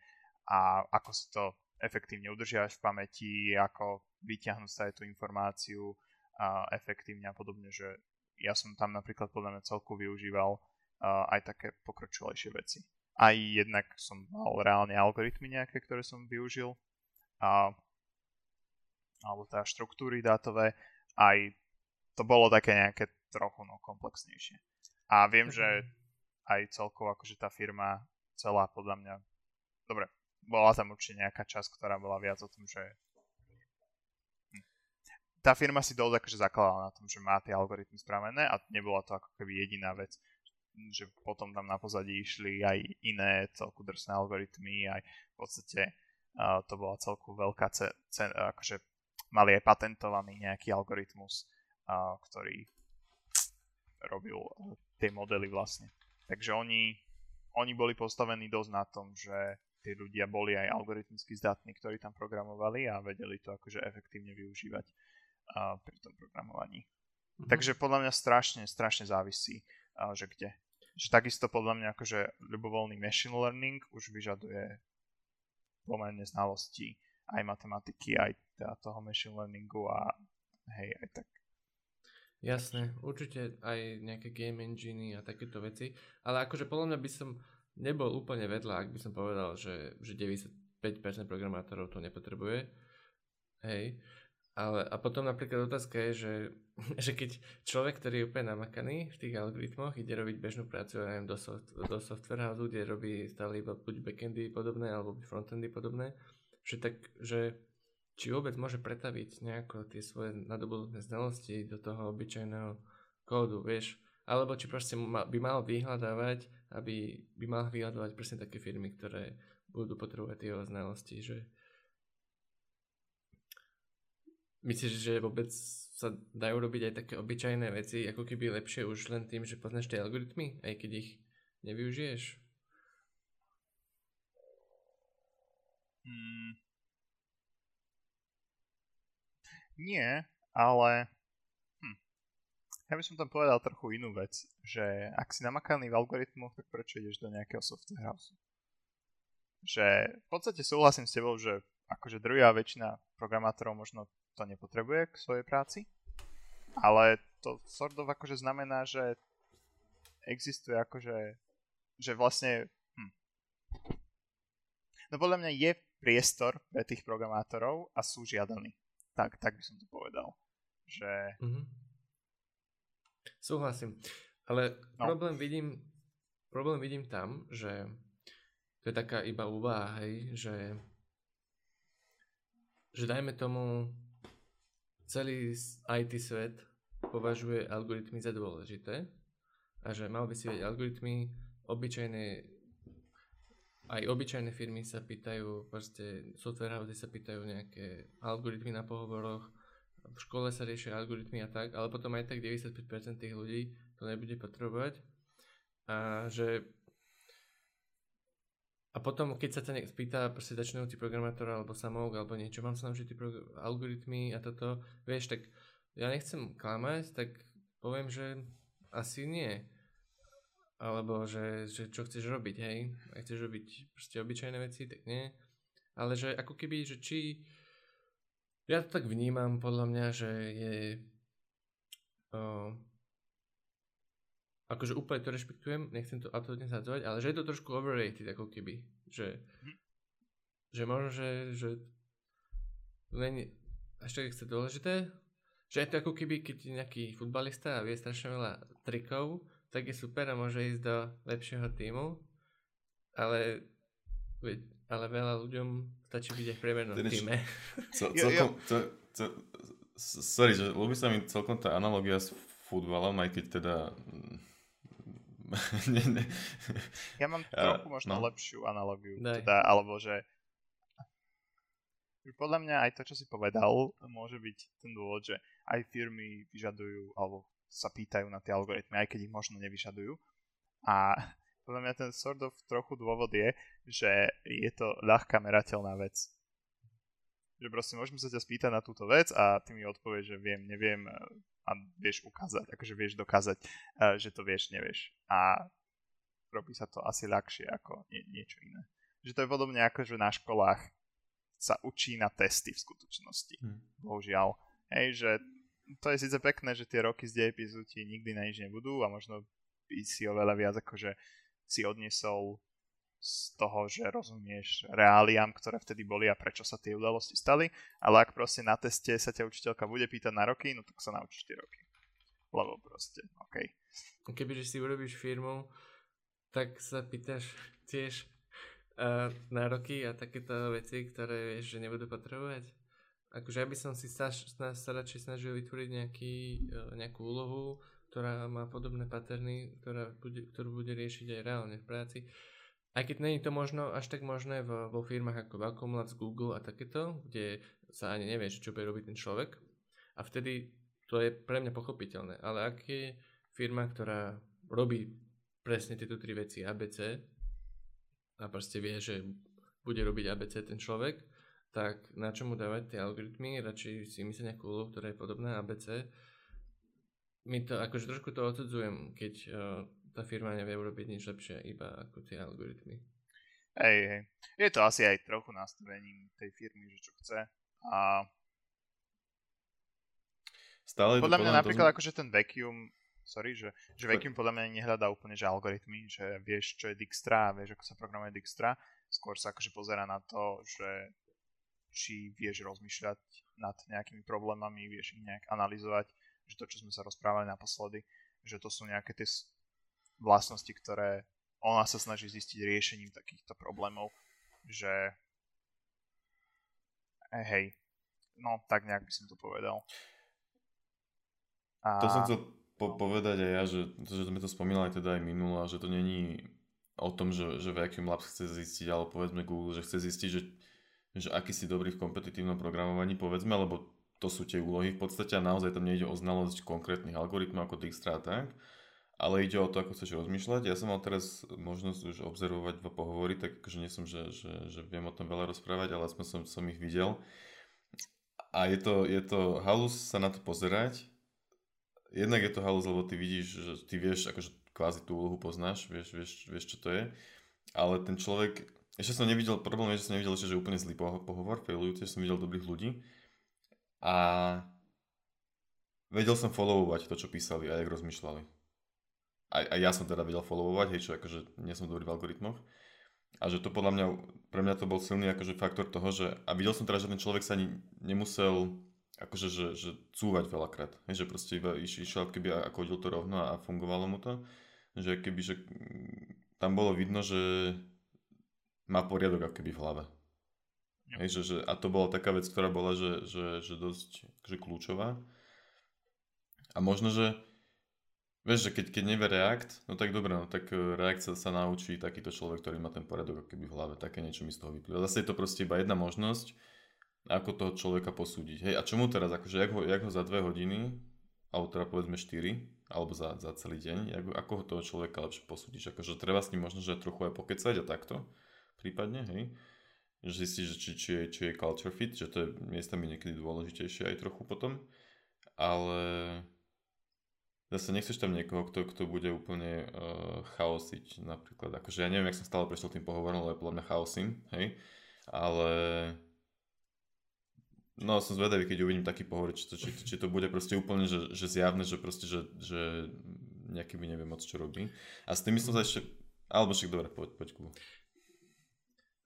a ako si to efektívne udržiavať v pamäti, ako vyťahnuť sa aj tú informáciu a efektívne a podobne, že ja som tam napríklad podľa mňa celku využíval aj také pokročilejšie veci. Aj jednak som mal reálne algoritmy nejaké, ktoré som využil, a, alebo tá štruktúry dátové, aj to bolo také nejaké trochu no, komplexnejšie. A viem, že aj celkovo akože tá firma celá podľa mňa, dobre, bola tam určite nejaká časť, ktorá bola viac o tom, že hm. tá firma si dosť akože zakladala na tom, že má tie algoritmy spravené a nebola to ako keby jediná vec, že potom tam na pozadí išli aj iné celku drsné algoritmy, aj v podstate uh, to bola celku veľká, ce- ce- akože mali aj patentovaný nejaký algoritmus, uh, ktorý robil uh, tie modely vlastne. Takže oni, oni boli postavení dosť na tom, že tí ľudia boli aj algoritmicky zdatní, ktorí tam programovali a vedeli to akože efektívne využívať pri tom programovaní. Mm-hmm. Takže podľa mňa strašne, strašne závisí, že kde. Že takisto podľa mňa akože ľubovoľný machine learning už vyžaduje pomerne znalostí aj matematiky, aj toho machine learningu a hej, aj tak. Jasné, určite aj nejaké game enginy a takéto veci, ale akože podľa mňa by som nebol úplne vedľa, ak by som povedal, že, že deväťdesiatpäť percent programátorov to nepotrebuje. Hej. Ale, a potom napríklad otázka je, že, že keď človek, ktorý je úplne namakaný v tých algoritmoch, ide robiť bežnú prácu, ja neviem, do, soft, do software houseu, kde robí stále iba buď backendy podobné, alebo frontendy podobné, že tak, že či vôbec môže pretaviť nejako tie svoje nadobudnuté znalosti do toho obyčajného kódu, vieš, alebo či proste by mal vyhľadávať, aby by mal vyhľadávať presne také firmy, ktoré budú potrebovať jeho znalosti, že myslíš, že vôbec sa dajú robiť aj také obyčajné veci, ako keby lepšie už len tým, že poznáš tie algoritmy, aj keď ich nevyužiješ? Hmm. Nie, ale hm. ja by som tam povedal trochu inú vec, že ak si namakaný v algoritmoch, tak prečo ideš do nejakého software house? Že v podstate súhlasím s tebou, že akože druhá väčšina programátorov možno to nepotrebuje k svojej práci, ale to sort of akože znamená, že existuje akože, že vlastne, hm. no podľa mňa je priestor pre tých programátorov a sú žiadaní. Tak, tak by som to povedal, že... Mm-hmm. Súhlasím, ale no. problém vidím, problém vidím tam, že to je taká iba úvaha, hej, že že dajme tomu, celý í té svet považuje algoritmy za dôležité a že mal by si vedieť algoritmy, obyčajné, aj obyčajné firmy sa pýtajú, proste software housey sa pýtajú nejaké algoritmy na pohovoroch, v škole sa riešia algoritmy a tak, ale potom aj tak deväťdesiatpäť percent tých ľudí to nebude potrebovať a že a potom, keď sa ťa spýta proste začnúci programátor alebo samouk alebo niečo, mám sa naučiť tie prog- algoritmy a toto, vieš, tak ja nechcem klamať, tak poviem, že asi nie. Alebo, že, že čo chceš robiť, hej? Ak chceš robiť proste obyčajné veci, tak nie. Ale že ako keby, že či... Ja to tak vnímam, podľa mňa, že je... Oh, akože úplne to rešpektujem, nechcem to absolútne zadzovať, ale že je to trošku overrated, ako keby, že, hm. že možno, že, že to není až tak extra dôležité, že je to ako keby, keď je nejaký futbalista a vie strašne veľa trikov, tak je super a môže ísť do lepšieho tímu, ale, ale veľa ľuďom stačí byť aj v priemernom tíme. Co, celkom, to, to, sorry, že ľúbi sa mi celkom tá analogia s futbalom, aj keď teda... ne, ne. Ja mám trochu uh, možno no. lepšiu analogiu, teda, alebo že podľa mňa aj to, čo si povedal, môže byť ten dôvod, že aj firmy vyžadujú, alebo sa pýtajú na tie algoritmy, aj keď ich možno nevyžadujú. A podľa mňa ten sort of trochu dôvod je, že je to ľahká merateľná vec. Že proste môžem sa ťa spýtať na túto vec a ty mi odpovieš, že viem, neviem a vieš ukázať, akože vieš dokázať, že to vieš, nevieš. A robí sa to asi ľahšie ako nie, niečo iné. Že to je podobne ako, že na školách sa učí na testy v skutočnosti. Hmm. Bohužiaľ. Hej, že to je síce pekné, že tie roky z dejepisu ti nikdy na nič nebudú a možno by si oveľa viac akože si odniesol z toho, že rozumieš reáliám, ktoré vtedy boli a prečo sa tie udalosti stali, ale ak proste na teste sa ťa učiteľka bude pýtať na roky, no tak sa naučíš tie roky. Lebo proste, okej. Okay. Kebyže si urobíš firmu, tak sa pýtaš tiež uh, na roky a takéto veci, ktoré vieš, že nebudú potrebovať. akože ja by som si snaž, snaž, sa radšej snažil vytvoriť nejaký, nejakú úlohu, ktorá má podobné paterny, ktorá bude, ktorú bude riešiť aj reálne v práci. Aj keď nie je to možno, až tak možné vo, vo firmách ako Vacuumlabs, Google a takéto, kde sa ani nevie, čo bude robiť ten človek. A vtedy to je pre mňa pochopiteľné. Ale ak je firma, ktorá robí presne tieto tri veci á bé cé a proste vie, že bude robiť á bé cé ten človek, tak na čo mu dávať tie algoritmy, radšej si myslí nejakú úlohu, ktorá je podobná á bé cé. My to, akože trošku to odsudzujem, keď uh, tá firma nevie urobiť nič lepšie, iba ako tie algoritmy. Hej, hej. Je to asi aj trochu nastavením tej firmy, že čo chce. A Stále podľa mňa napríklad to... akože ten Vacuum, sorry, že, že Vacuum podľa mňa nehľadá úplne že algoritmy, že vieš, čo je Dijkstra a vieš, ako sa programuje Dijkstra. Skôr sa akože pozerá na to, že či vieš rozmýšľať nad nejakými problémami, vieš ich nejak analyzovať, že to, čo sme sa rozprávali naposledy, že to sú nejaké tie vlastnosti, ktoré ona sa snaží zistiť riešením takýchto problémov, že hej, no tak nejak by som to povedal. A... To som chcel po- povedať aj ja, že, že sme to spomínali teda aj minula, že to není o tom, že, že Vacuumlabs chce zistiť, ale povedzme Google, že chce zistiť, že že aký si dobrý v kompetitívnom programovaní, povedzme, lebo to sú tie úlohy v podstate a naozaj tam nejde o znalosť konkrétnych algoritmov ako Dijkstra a tak, ale ide o to, ako chceš rozmýšľať. Ja som mal teraz možnosť už observovať dva pohovory, tak akože nie som, že, že, že viem o tom veľa rozprávať, ale aspoň som, som ich videl. A je to, je to halus sa na to pozerať. Jednak je to halus, lebo ty vidíš, že ty vieš, akože kvázi tú úlohu poznáš, vieš, vieš, vieš čo to je, ale ten človek... Ešte som nevidel, problém je, že som nevidel ešte, že úplne zlý pohovor, failujú, tiež som videl dobrých ľudí a vedel som followovať to, čo písali a jak rozmýšľali. A, a ja som teda vedel followovať, hej, čo akože nie som dobrý v algoritmoch. A že to podľa mňa, pre mňa to bol silný akože faktor toho, že a videl som teda, že ten človek sa ani nemusel akože, že, že cúvať veľakrát. Hej, že proste iba išiel, keby a kodil to rovno a fungovalo mu to. Že keby, že tam bolo vidno, že má poriadok ako keby v hlave. Yep. Hej, že, že, a to bola taká vec, ktorá bola že, že, že dosť že kľúčová. A možno, že, vieš, že keď, keď nevie React, no tak dobre, no tak React sa, sa naučí takýto človek, ktorý má ten poriadok ako keby v hlave. Také niečo mi z toho vyplýva. Zase je to proste iba jedna možnosť, ako toho človeka posúdiť. Hej, a čomu teraz, akože jak ho, jak ho za dve hodiny, alebo teda povedzme štyri, alebo za, za celý deň, ako, ako ho toho človeka lepšie posúdiš. Akože treba s ním možno, že trochu aj pokecať a takto. Prípadne, hej, že zistíš, či, či, je, či je culture fit, že to je miestami niekedy dôležitejšie aj trochu potom, ale zase nechceš tam niekoho, kto, kto bude úplne uh, chaosiť napríklad, akože ja neviem, jak som stále prešiel tým pohovorom, ale podľa mňa chaosím, hej, ale no som zvedavý, keď uvidím taký pohovor, či to, či, či to bude proste úplne, že, že zjavné, že proste, že, že nejaký by neviem moc, čo robí. A s tým som sa ešte, alebo však dobre, poď, poď Kubo.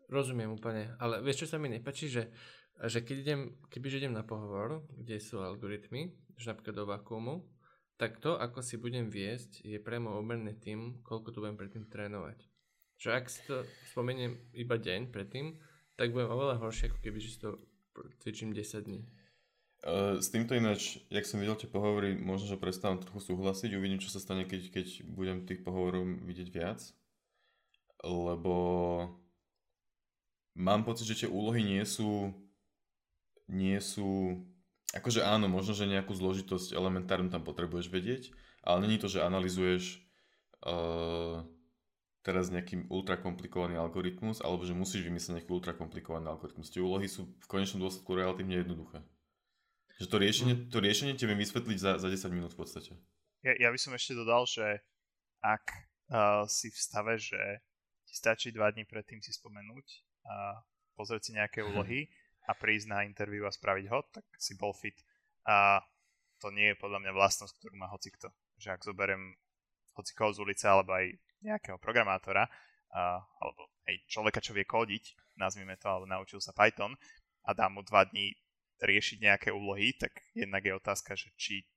Rozumiem úplne, ale vieš, čo sa mi nepáči, že, že keď idem, kebyže idem na pohovor, kde sú algoritmy, že napríklad do Vacuumu, tak to, ako si budem viesť, je priamo omerné tým, koľko to budem predtým trénovať. Že ak si to spomeniem iba deň predtým, tak budem oveľa horšie, ako kebyže si to cvičím desať dní. Uh, s týmto ináč, jak som videl tie pohovory, možno, že prestávam trochu súhlasiť, uvidím, čo sa stane, keď, keď budem tých pohovorov vidieť viac, lebo... Mám pocit, že tie úlohy nie sú, nie sú, akože áno, možno, že nejakú zložitosť elementárnu tam potrebuješ vedieť, ale není to, že analyzuješ uh, teraz nejaký ultrakomplikovaný algoritmus, alebo že musíš vymyslieť nejaký ultrakomplikovaný algoritmus. Tie úlohy sú v konečnom dôsledku relatívne jednoduché. Že to riešenie, to riešenie ti viem vysvetliť za, za desať minút v podstate. Ja, ja by som ešte dodal, že ak uh, si v stave, že ti stačí dva dni predtým si spomenúť, a pozrieť si nejaké úlohy a prísť na interview a spraviť ho, tak si bol fit. A to nie je podľa mňa vlastnosť, ktorú má hocikto. Že ak zoberiem hocikoho z ulice alebo aj nejakého programátora, a, alebo aj človeka, čo vie kódiť, nazvime to, alebo naučil sa Python a dá mu dva dní riešiť nejaké úlohy, tak jednak je otázka, že či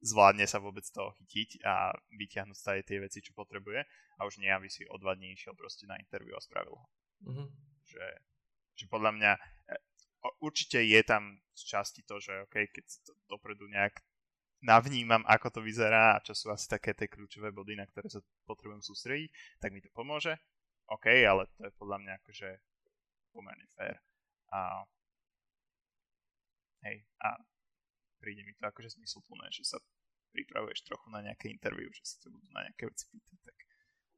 zvládne sa vôbec toho chytiť a vyťahnuť stále tie veci, čo potrebuje. A už nie, aby si o dva dní išiel proste na interview a spravil ho. Mhm. Že, že podľa mňa určite je tam z časti to, že okay, keď si to dopredu nejak navnímam, ako to vyzerá a čo sú asi také tie kľúčové body, na ktoré sa potrebujem sústrediť, tak mi to pomôže. OK, ale to je podľa mňa akože pomerne fair. A hej, a príde mi to akože zmysluplné, že sa pripravuješ trochu na nejaké interview, že sa to budú na nejaké veci pýtať, tak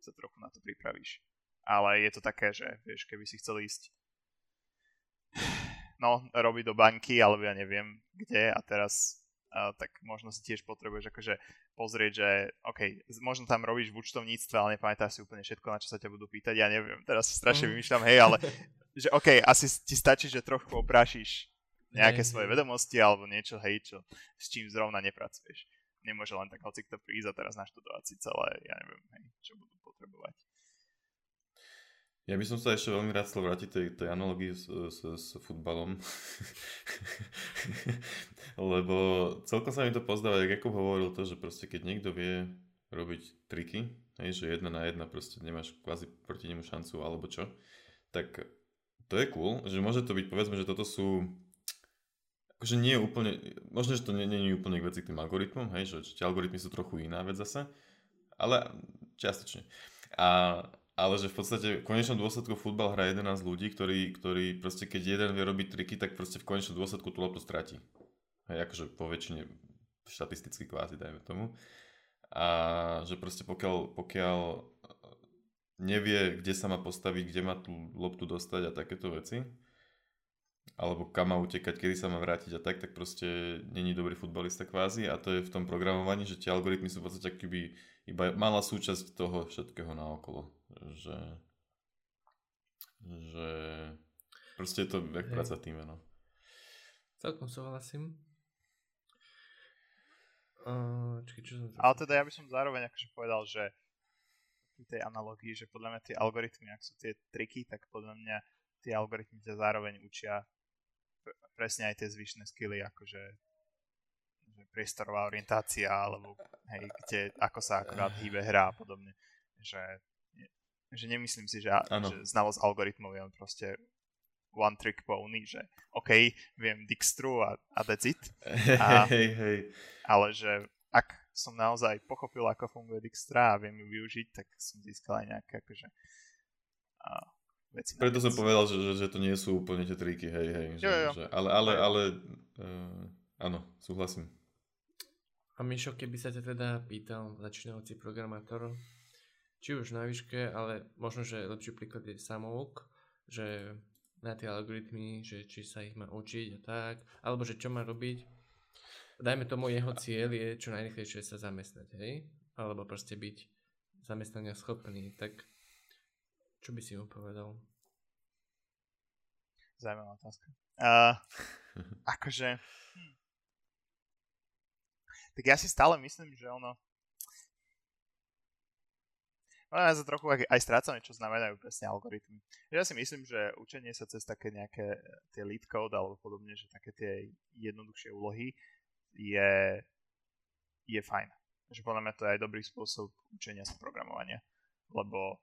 sa trochu na to pripravíš. Ale je to také, že vieš, keby si chcel ísť no, robiť do banky, alebo ja neviem kde a teraz Uh, tak možno si tiež potrebuješ akože pozrieť, že OK, možno tam robíš v účtovníctve, ale nepamätáš si úplne všetko, na čo sa ťa budú pýtať, ja neviem, teraz strašne vymýšľam, hej, ale že OK, asi ti stačí, že trochu oprášiš nejaké svoje vedomosti alebo niečo, hej, čo, s čím zrovna nepracuješ. Nemôže len tak hocikto prísť a teraz naštudovať si celé, ja neviem, hej, čo budú potrebovať. Ja by som sa ešte veľmi rád chcel vrátiť tej, tej analogii s, s, s futbalom, lebo celkom sa mi to pozdáva, jak Jakub hovoril to, že proste keď niekto vie robiť triky, hej, že jedna na jedna proste nemáš kvázi proti nemu šancu alebo čo, tak to je cool, že môže to byť, povedzme, že toto sú, akože nie je úplne, možno, že to nie, nie je úplne k veci k tým algoritmom, hej, že tie algoritmy sú trochu iná vec zase, ale čiastočne. A ale že v podstate v konečnom dôsledku futbal hrá jedenásť ľudí, ktorí, ktorí proste keď jeden vie robiť triky, tak proste v konečnom dôsledku tú loptu stratí. Hej, akože po väčšine štatisticky kvázi, dajme tomu. A že proste pokiaľ, pokiaľ nevie, kde sa má postaviť, kde má tú loptu dostať a takéto veci, alebo kam má utekať, kedy sa má vrátiť a tak, tak proste není dobrý futbalista kvázi. A to je v tom programovaní, že tie algoritmy sú v podstate akýby iba malá súčasť toho všetkého naokolo. Že, že proste je to jak práca týme, no. Celkom súhlasím. Uh, Ale teda ja by som zároveň akože povedal, že pri tej analogii, že podľa mňa tie algoritmy, ak sú tie triky, tak podľa mňa tie algoritmy ťa zároveň učia pre, presne aj tie zvyšné skilly, akože že priestorová orientácia, alebo hej, kde, ako sa akurát hýbe hra a podobne. Že že nemyslím si, že, že znalosť algoritmov je on proste one trick pony, že OK, viem Dijkstru a, a that's it. A, hey, hey. Ale že ak som naozaj pochopil, ako funguje Dijkstra a viem ju využiť, tak som získal aj nejaké akože a, veci. Preto som povedal, že, že, že to nie sú úplne tie triky, hej, hej. Že, jo, jo. Že, ale, ale, ale uh, áno, súhlasím. A Mišo, keby sa ťa teda pýtal začínajúci programátor, či už na výške, ale možno, že lepší príklad je samouk, že na tie algoritmy, že či sa ich má učiť a tak, alebo že čo má robiť. Dajme tomu, jeho cieľ je čo najrýchlejšie sa zamestnať, hej? Alebo proste byť zamestnania schopný, tak čo by si mu povedal? Zaujímavá otázka. Uh, akože... Tak ja si stále myslím, že ono ale ja sa trochu aj strácame, čo znamenajú presne algoritmy. Ja si myslím, že učenie sa cez také nejaké tie lead code alebo podobne, že také tie jednoduchšie úlohy je, je fajn. Že podľa mňa to je aj dobrý spôsob učenia sa programovania, lebo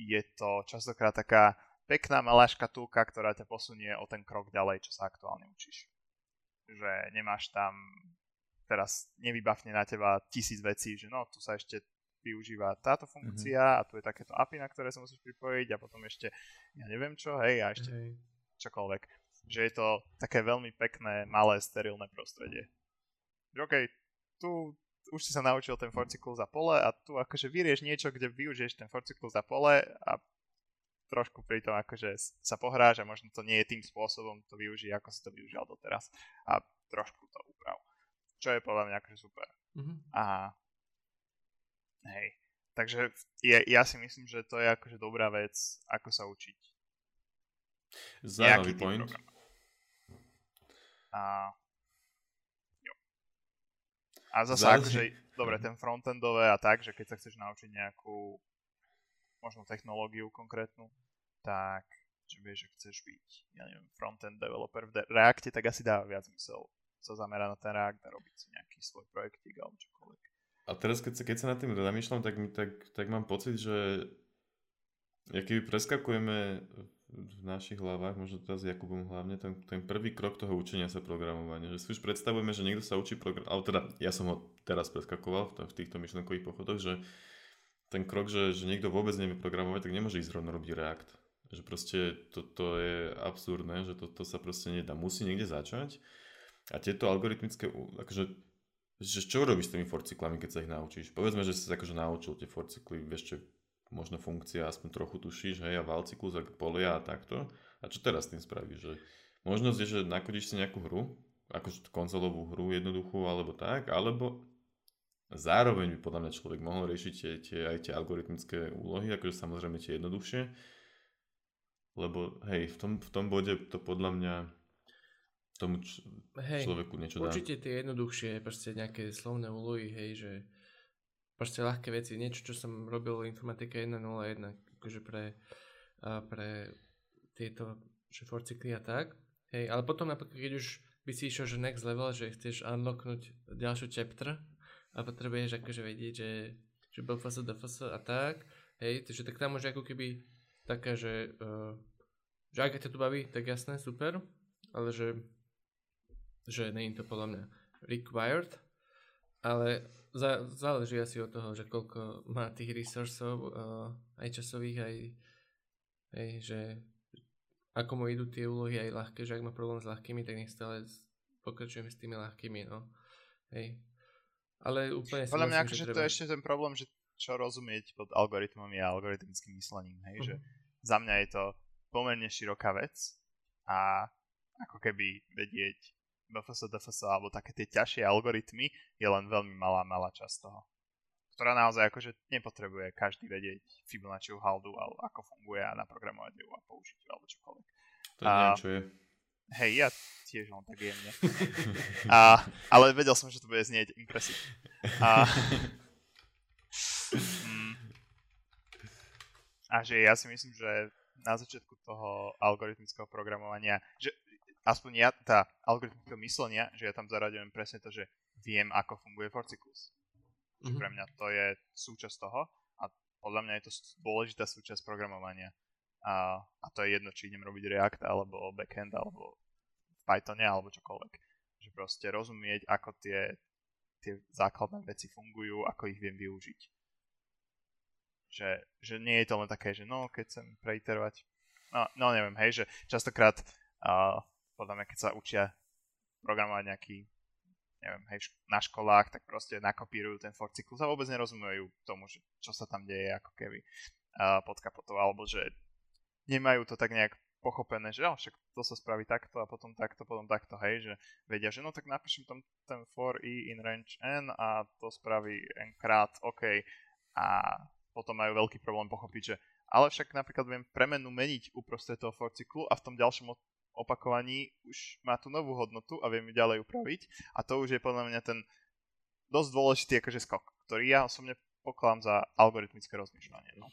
je to častokrát taká pekná malá škatulka, ktorá ťa posunie o ten krok ďalej, čo sa aktuálne učíš. Že nemáš tam teraz nevybafne na teba tisíc vecí, že no, tu sa ešte využíva táto funkcia uh-huh. a tu je takéto á pé í, na ktoré sa musíš pripojiť a potom ešte ja neviem čo, hej, a ešte uh-huh. čokoľvek. Že je to také veľmi pekné, malé, sterilné prostredie. Že okej, okay, tu už si sa naučil ten for cyklus za pole a tu akože vyrieš niečo, kde využiješ ten for cyklus za pole a trošku pri tom akože sa pohráš a možno to nie je tým spôsobom to využije, ako si to využil doteraz. A trošku to uprav. Čo je podľa mňa akože super. Uh-huh. A hej, takže ja, ja si myslím, že to je akože dobrá vec, ako sa učiť. Zaujímavý point. A, jo. A zase Záleží. Akože, dobre, ten frontendové a tak, že keď sa chceš naučiť nejakú možno technológiu konkrétnu, tak že vieš, že chceš byť, ja neviem, frontend developer v Reacte, tak asi dá viac zmysel sa zamerať na ten React a robiť si nejaký svoj projektík alebo čokoľvek. A teraz, keď sa, keď sa nad tým zamýšľam, tak, tak, tak mám pocit, že aký preskakujeme v našich hlavách, možno teraz s Jakubom hlavne, ten, ten prvý krok toho učenia sa programovania. Že si už predstavujeme, že niekto sa učí program... Ale teda, ja som ho teraz preskakoval v týchto myšlenkových pochodoch, že ten krok, že, že niekto vôbec nevie programovať, tak nemôže ísť rovno robiť React. Že proste toto to je absurdné, že toto to sa proste nedá. Musí niekde začať. A tieto algoritmické... Akože, že čo robíš s tými for cyklami, keď sa ich naučíš? Povedzme, že si sa akože naučil tie for cykly, vieš čo, možno funkcia, aspoň trochu tušíš, hej, a val cyklus, a polia a takto. A čo teraz s tým spravíš? Že možnosť je, že nakodíš si nejakú hru, akože konzolovú hru jednoduchú, alebo tak, alebo zároveň by podľa mňa človek mohol riešiť tie, tie, aj tie algoritmické úlohy, akože samozrejme tie jednoduchšie. Lebo hej, v tom, v tom bode to podľa mňa tomu č- hej, človeku niečo dá. Určite tie jednoduchšie, proste nejaké slovné úlohy, hej, že proste ľahké veci, niečo, čo som robil informatika jedna bodka nula bodka jedna, akože pre, pre tieto, že for cykly a tak, hej, ale potom napríklad, keď už by si išiel, že next level, že chceš unlocknúť ďalšiu chapter a potrebuješ akože vedieť, že, že bé ef es, dé ef es a tak, hej, takže tak tam už ako keby taká, že, uh, že ak ťa tu baví, tak jasné, super, ale že že nie je to podľa mňa required, ale za, záleží asi od toho, že koľko má tých resursov, uh, aj časových, aj, aj že ako mu idú tie úlohy aj ľahké, že ak má problém s ľahkými, tak nech stále pokračujem s tými ľahkými, no. Hej. Ale úplne podľa mňa, myslím, že, že to je ešte ten problém, že čo rozumieť pod algoritmom a algoritmickým myslením, hej, mm-hmm. že za mňa je to pomerne široká vec a ako keby vedieť bé ef es, dé ef es alebo také tie ťažšie algoritmy je len veľmi malá, malá časť toho, ktorá naozaj akože nepotrebuje každý vedieť Fibonacciu haldu alebo ako funguje a naprogramovať ju a použiť ju alebo čokoľvek. To a, neviem, čo je. Hej, ja tiež len tak jemne. a, ale vedel som, že to bude znieť impresív. A, mm, a že ja si myslím, že na začiatku toho algoritmického programovania, že aspoň ja, tá algoritmika myslenia, že ja tam zaraďujem presne to, že viem, ako funguje for cyklus. Mm-hmm. Pre mňa to je súčasť toho a podľa mňa je to dôležitá súčasť programovania. A, a to je jedno, či idem robiť React, alebo backend, alebo v Pythone, alebo čokoľvek. Že proste rozumieť, ako tie, tie základné veci fungujú, ako ich viem využiť. Že, že nie je to len také, že no, keď chcem preiterovať. No, no neviem, hej, že častokrát uh, podľa mňa, keď sa učia programovať nejaký, neviem, hej, na školách, tak proste nakopírujú ten for cyklus a vôbec nerozumujú tomu, že, čo sa tam deje, ako keby uh, pod kapotou, alebo že nemajú to tak nejak pochopené, že oh, však to sa spraví takto a potom takto, potom takto, hej, že vedia, že no tak napíšem tam ten for i in range n a to spraví n krát, ok, a potom majú veľký problém pochopiť, že ale však napríklad viem premenu meniť uprostred toho for cyklu a v tom ďalšom od opakovaní už má tú novú hodnotu a viem ju ďalej upraviť a to už je podľa mňa ten dosť dôležitý akože skok, ktorý ja osobne pokladám za algoritmické rozmýšľanie. No.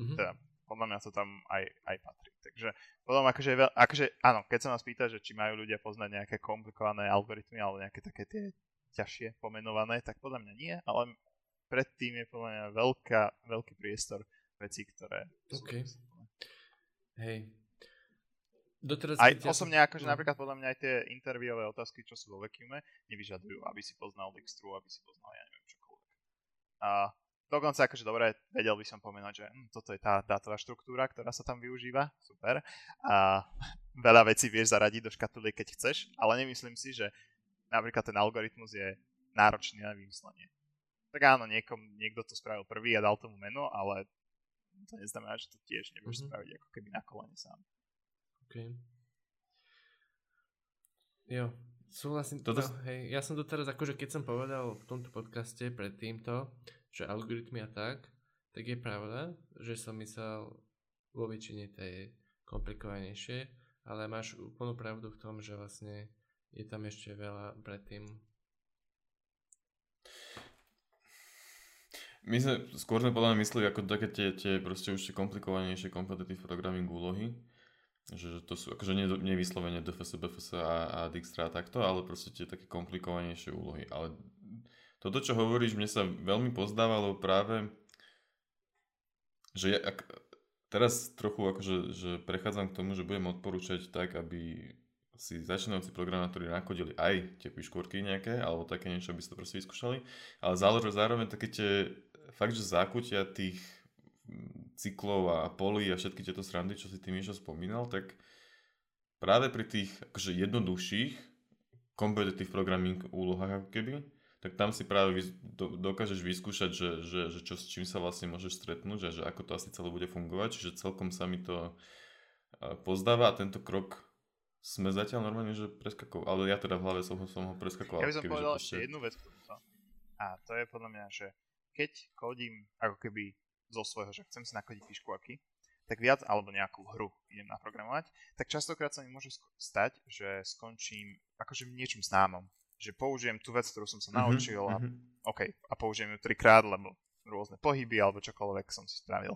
Mm-hmm. Teda podľa mňa to tam aj, aj patrí. Takže podľa mňa akože, akože áno, keď sa nás pýta, že či majú ľudia poznať nejaké komplikované algoritmy alebo nejaké také tie ťažšie pomenované, tak podľa mňa nie, ale predtým je podľa mňa veľká, veľký priestor vecí, ktoré okay. sú. Hej. Doteraz aj osobne akože no. Napríklad podľa mňa aj tie interviewové otázky, čo sú vo Vacuume, nevyžadujú, aby si poznal Dijkstru, aby si poznal ja neviem čokoľvek. A dokonca akože dobre, vedel by som pomenúť, že hm, toto je tá dátová štruktúra, ktorá sa tam využíva, super. A veľa vecí vieš zaradiť do škatuly, keď chceš, ale nemyslím si, že napríklad ten algoritmus je náročný na vymyslenie. Tak áno, niekom, niekto to spravil prvý a dal tomu meno, ale to neznamená, že to tiež nevieš mm-hmm. spraviť ako keby na kolene sám. Okay. Jo, súhlasím. Toto... No, hej, ja som doteraz, akože keď som povedal v tomto podcaste pred týmto, že algoritmy a tak, tak je pravda, že som myslel vo väčšine tej komplikovanejšie, ale máš úplnú pravdu v tom, že vlastne je tam ešte veľa predtým. My sme skôr sme podľa mňa mysleli ako také tie, tie proste už komplikovanejšie competitive programming úlohy. Že to sú, akože nie, nie vyslovene dé ef es, bé ef es a, a Dijkstra a takto, ale proste tie také komplikovanejšie úlohy. Ale toto, čo hovoríš, mne sa veľmi pozdávalo práve, že ja, ak, teraz trochu akože že prechádzam k tomu, že budem odporúčať tak, aby si začínajúci programátori nakodili aj tie piškôrky nejaké, alebo také niečo, aby si to proste vyskúšali, ale zároveň, zároveň také tie fakt, že zákutia tých cyklov a polí a všetky tieto srandy, čo si ty Mišo spomínal, tak práve pri tých akože jednoduchších competitive programming úlohách ako keby, tak tam si práve dokážeš vyskúšať, že, že, že čo, s čím sa vlastne môžeš stretnúť a že ako to asi celé bude fungovať. Čiže celkom sa mi to pozdáva a tento krok sme zatiaľ normálne, že preskakoval. Ale ja teda v hlave som ho, som ho preskakoval. Ja by som keby, povedal ešte jednu vec k tomuto. A to je podľa mňa, že keď kodím ako keby zo svojho, že chcem si nakodiť piškôrky, tak viac, alebo nejakú hru idem naprogramovať, tak častokrát sa mi môže stať, že skončím akože niečím známom. Že použijem tú vec, ktorú som sa naučil a, mm-hmm. okay, a použijem ju trikrát, lebo rôzne pohyby alebo čokoľvek som si spravil.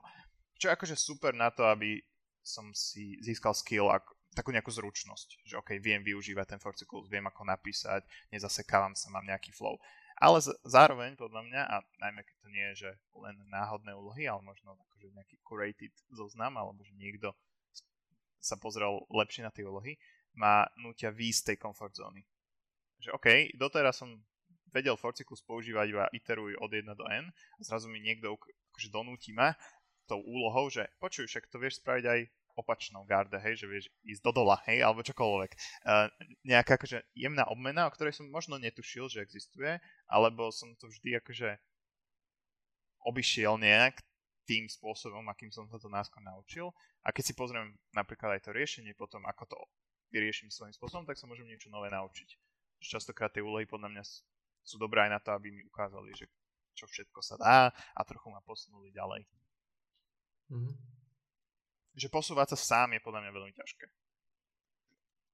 Čo je akože super na to, aby som si získal skill, ako, takú nejakú zručnosť, že okay, viem využívať ten for cyklus, viem ako napísať, nezasekávam sa, mám nejaký flow. Ale z- zároveň podľa mňa, a najmä keď to nie je, že len náhodné úlohy, ale možno akože nejaký curated zoznam, alebo že niekto sa pozrel lepšie na tie úlohy, má núťa výjsť z tej comfort zóny. Že OK, doteraz som vedel for cyklus používať iba iteruj od jedna do n a zrazu mi niekto akože donúti ma tou úlohou, že počuj, však to vieš spraviť aj opačnou garde, hej, že vieš ísť do dola, hej, alebo čokoľvek. Uh, nejaká akože jemná obmena, o ktorej som možno netušil, že existuje, alebo som to vždy akože obišiel nejak tým spôsobom, akým som sa to náskôr naučil. A keď si pozriem napríklad aj to riešenie potom, ako to riešim svojím spôsobom, tak sa môžem niečo nové naučiť. Častokrát tie úlohy podľa mňa sú dobré aj na to, aby mi ukázali, že čo všetko sa dá a trochu ma posunuli ďalej. Mm-hmm. Že posúvať sa sám je podľa mňa veľmi ťažké.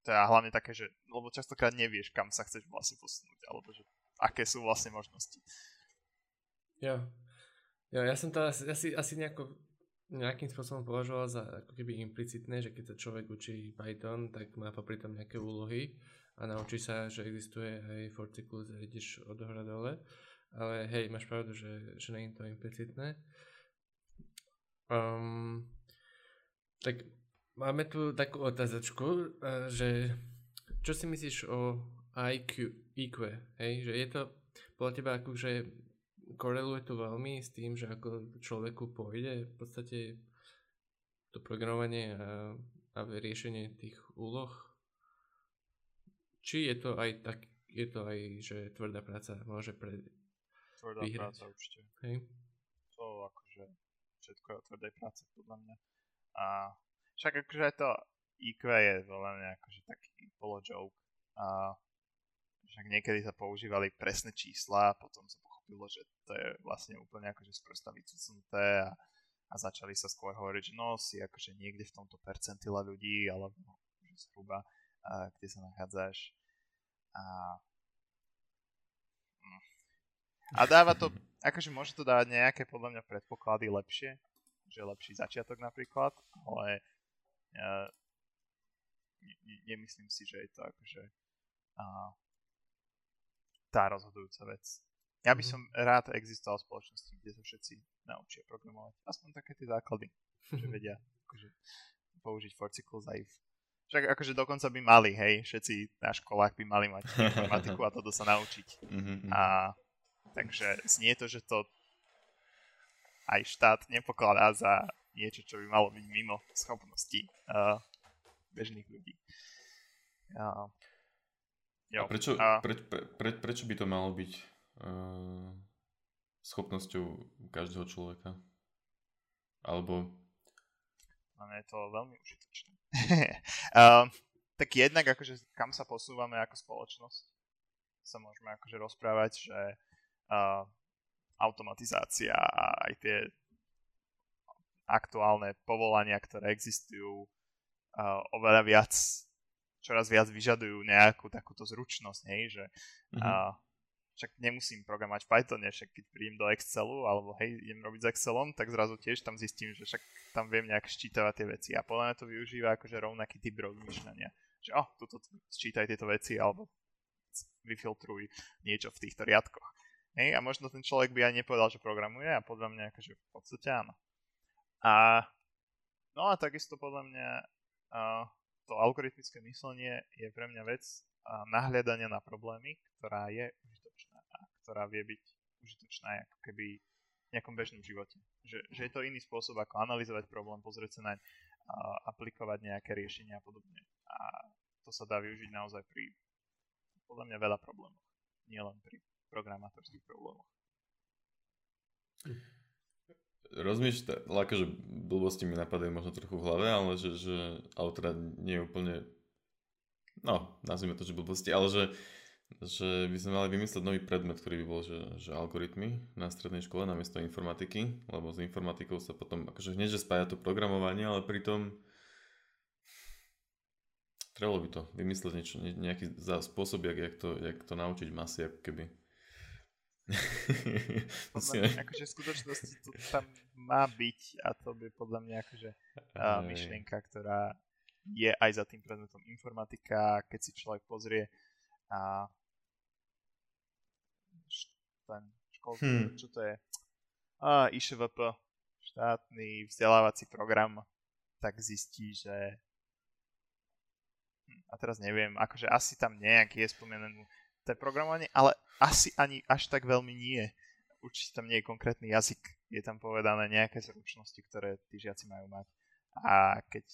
Teda hlavne také, že lebo častokrát nevieš, kam sa chceš vlastne posunúť, alebo že aké sú vlastne možnosti. Jo. Jo, ja som to asi, asi, asi nejako, nejakým spôsobom považoval za ako keby implicitné, že keď sa človek učí Python, tak má popri tom nejaké úlohy a naučí sa, že existuje aj for cyklus a ideš od hora dole, ale hej, máš pravdu, že, že nie je to implicitné. Um, tak máme tu takú otázočku, že čo si myslíš o I Q, I Q, hej, že je to podľa teba akože koreluje to veľmi s tým, že ako človeku pôjde v podstate to programovanie a, a riešenie tých úloh. Či je to aj tak, je to aj, že tvrdá práca môže pre... Tvrdá vyhrať. Práca určite. Hej. To akože všetko je o tvrdej práce podľa mňa. A však akože aj to I Q je podľa mňa akože taký polojoke. A však niekedy sa používali presné čísla a potom sa pochopilo, že to je vlastne úplne akože sprosta vycucnuté a, a začali sa skôr hovoriť, že no si akože niekde v tomto percentile ľudí alebo že zhruba a kde sa nachádzaš a, a dáva to, akože môže to dávať nejaké podľa mňa predpoklady lepšie, že lepší začiatok napríklad, ale ja, ne, nemyslím si, že je to akože a, tá rozhodujúca vec. Ja by som rád existoval v spoločnosti, kde sa všetci naučia programovať, aspoň také tie základy, že vedia akože použiť for cyklus aj v však akože dokonca by mali, hej, všetci na školách by mali mať informatiku a toto sa naučiť. A takže znie to, že to aj štát nepokladá za niečo, čo by malo byť mimo schopností uh, bežných ľudí. Uh, jo, a prečo, uh, pre, pre, pre, prečo by to malo byť uh, schopnosťou každého človeka? Alebo... No, je to veľmi užitočné. um, tak jednak, akože kam sa posúvame ako spoločnosť, sa môžeme akože rozprávať, že uh, automatizácia a aj tie aktuálne povolania, ktoré existujú, uh, oveľa viac, čoraz viac vyžadujú nejakú takúto zručnosť, hej, že uh, však nemusím programovať v Pythone, však keď prídem do Excelu, alebo hej, idem robiť s Excelom, tak zrazu tiež tam zistím, že však tam viem nejak ščítavať tie veci. A podľa mňa to využíva akože rovnaký typ rozmýšľania. Že oh, tuto sčítaj tieto veci, alebo vyfiltruj niečo v týchto riadkoch. Hej, a možno ten človek by aj nepovedal, že programuje a podľa mňa akože v podstate áno. A No a takisto podľa mňa uh, to algoritmické myslenie je pre mňa vec uh, nahliadania na problémy, ktorá je užitočná a ktorá vie byť užitočná ako keby v nejakom bežnom živote. Že, že je to iný spôsob, ako analyzovať problém, pozrieť sa naň, uh, aplikovať nejaké riešenia a podobne. A to sa dá využiť naozaj pri podľa mňa veľa problémov, nielen pri programátorských problémoch. Rozmýšľam, akože blbosti mi napadajú možno trochu v hlave, ale že, že ale teda nie je úplne, no, nazvime to, že blbosti, ale že, že by sme mali vymyslieť nový predmet, ktorý by bol, že, že algoritmy na strednej škole namiesto informatiky, lebo s informatikou sa potom, akože hneď, že spája to programovanie, ale pritom trebalo by to vymyslieť niečo, nejaký spôsob, jak, jak, to, jak to naučiť masy, ako keby. Podľa mňa, akože v skutočnosti to tam má byť a to by podľa mňa akože uh, myšlienka, ktorá je aj za tým predmetom informatika, keď si človek pozrie a ten školský, hmm. čo to je? Uh, I Š V P, štátny vzdelávací program, tak zistí, že a teraz neviem, akože asi tam nejaký je spomenený to programovanie, ale asi ani až tak veľmi nie. Určite tam nie je konkrétny jazyk. Je tam povedané nejaké zručnosti, ktoré tí žiaci majú mať. A keď,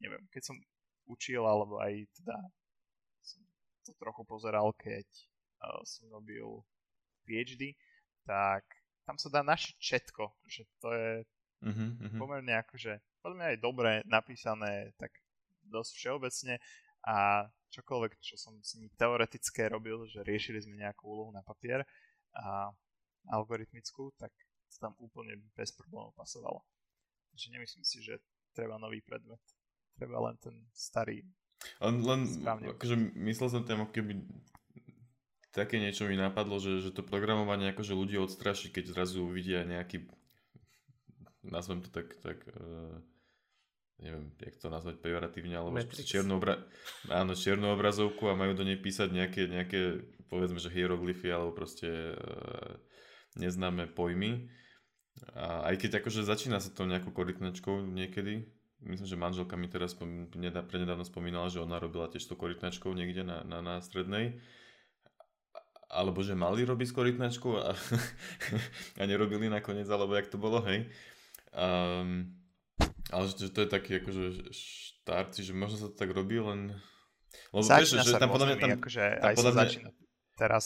neviem, keď som učil, alebo aj teda som to trochu pozeral, keď uh, som robil P H D, tak tam sa dá našiť všetko, že to je mm-hmm. pomerne akože, pomerne aj dobre napísané, tak dosť všeobecne a čokoľvek, čo som si teoretické robil, že riešili sme nejakú úlohu na papier a algoritmickú, tak to tam úplne bez problémov pasovalo. Takže nemyslím si, že treba nový predmet. Treba len ten starý. Len, len akože myslel som tam, keby také niečo mi napadlo, že, že to programovanie akože ľudí odstraší, keď zrazu uvidia nejaký, nazvem to tak, tak uh... neviem, jak to nazvať pejoratívne, alebo čiernu, obra- áno, čiernu obrazovku a majú do nej písať nejaké, nejaké povedzme, že hieroglyfy, alebo proste e, neznáme pojmy. A aj keď akože začína sa to nejakou korytnačkou niekedy, myslím, že manželka mi teraz spom- nedá, prednedávno spomínala, že ona robila tiež to korytnačkou niekde na, na, na strednej, alebo že mali robiť s korytnačkou a, a nerobili nakoniec, alebo jak to bolo, hej. Um, Ale že to je taký akože štart, že možno sa to tak robí, len... Lebo začína vieš, sa rôznymi, tam, akože tam aj sa mňa... začína. Teraz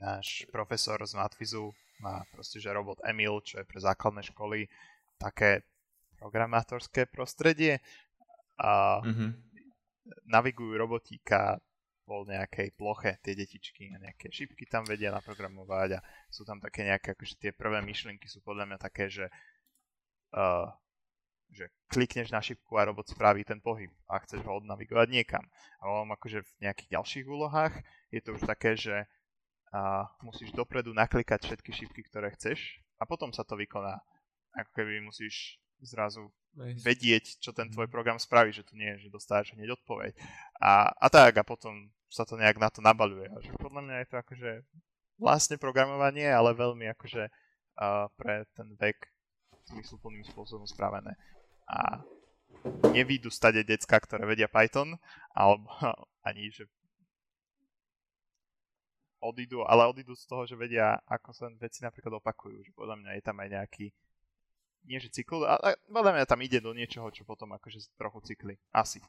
náš profesor z Matfyzu má proste, že robot Emil, čo je pre základné školy také programátorské prostredie a mm-hmm. navigujú robotíka po nejakej ploche, tie detičky a nejaké šipky tam vedia naprogramovať a sú tam také nejaké, akože tie prvé myšlienky sú podľa mňa také, že Uh, že klikneš na šipku a robot spraví ten pohyb a chceš ho odnavigovať niekam. A on akože v nejakých ďalších úlohách je to už také, že uh, musíš dopredu naklikať všetky šipky, ktoré chceš a potom sa to vykoná. Ako keby musíš zrazu vedieť, čo ten tvoj program spraví, že to nie je, že dostávaš hneď odpoveď. A, a tak, a potom sa to nejak na to nabaľuje. A že podľa mňa je to akože vlastne programovanie, ale veľmi akože uh, pre ten vek zmysluplným spôsobom spravené. A nevídu stade decka, ktoré vedia Python, alebo ani, že odídu, ale odídu z toho, že vedia, ako sa veci napríklad opakujú. Že podľa mňa je tam aj nejaký, nie že cykl, ale podľa mňa tam ide do niečoho, čo potom akože trochu cykli. Asi,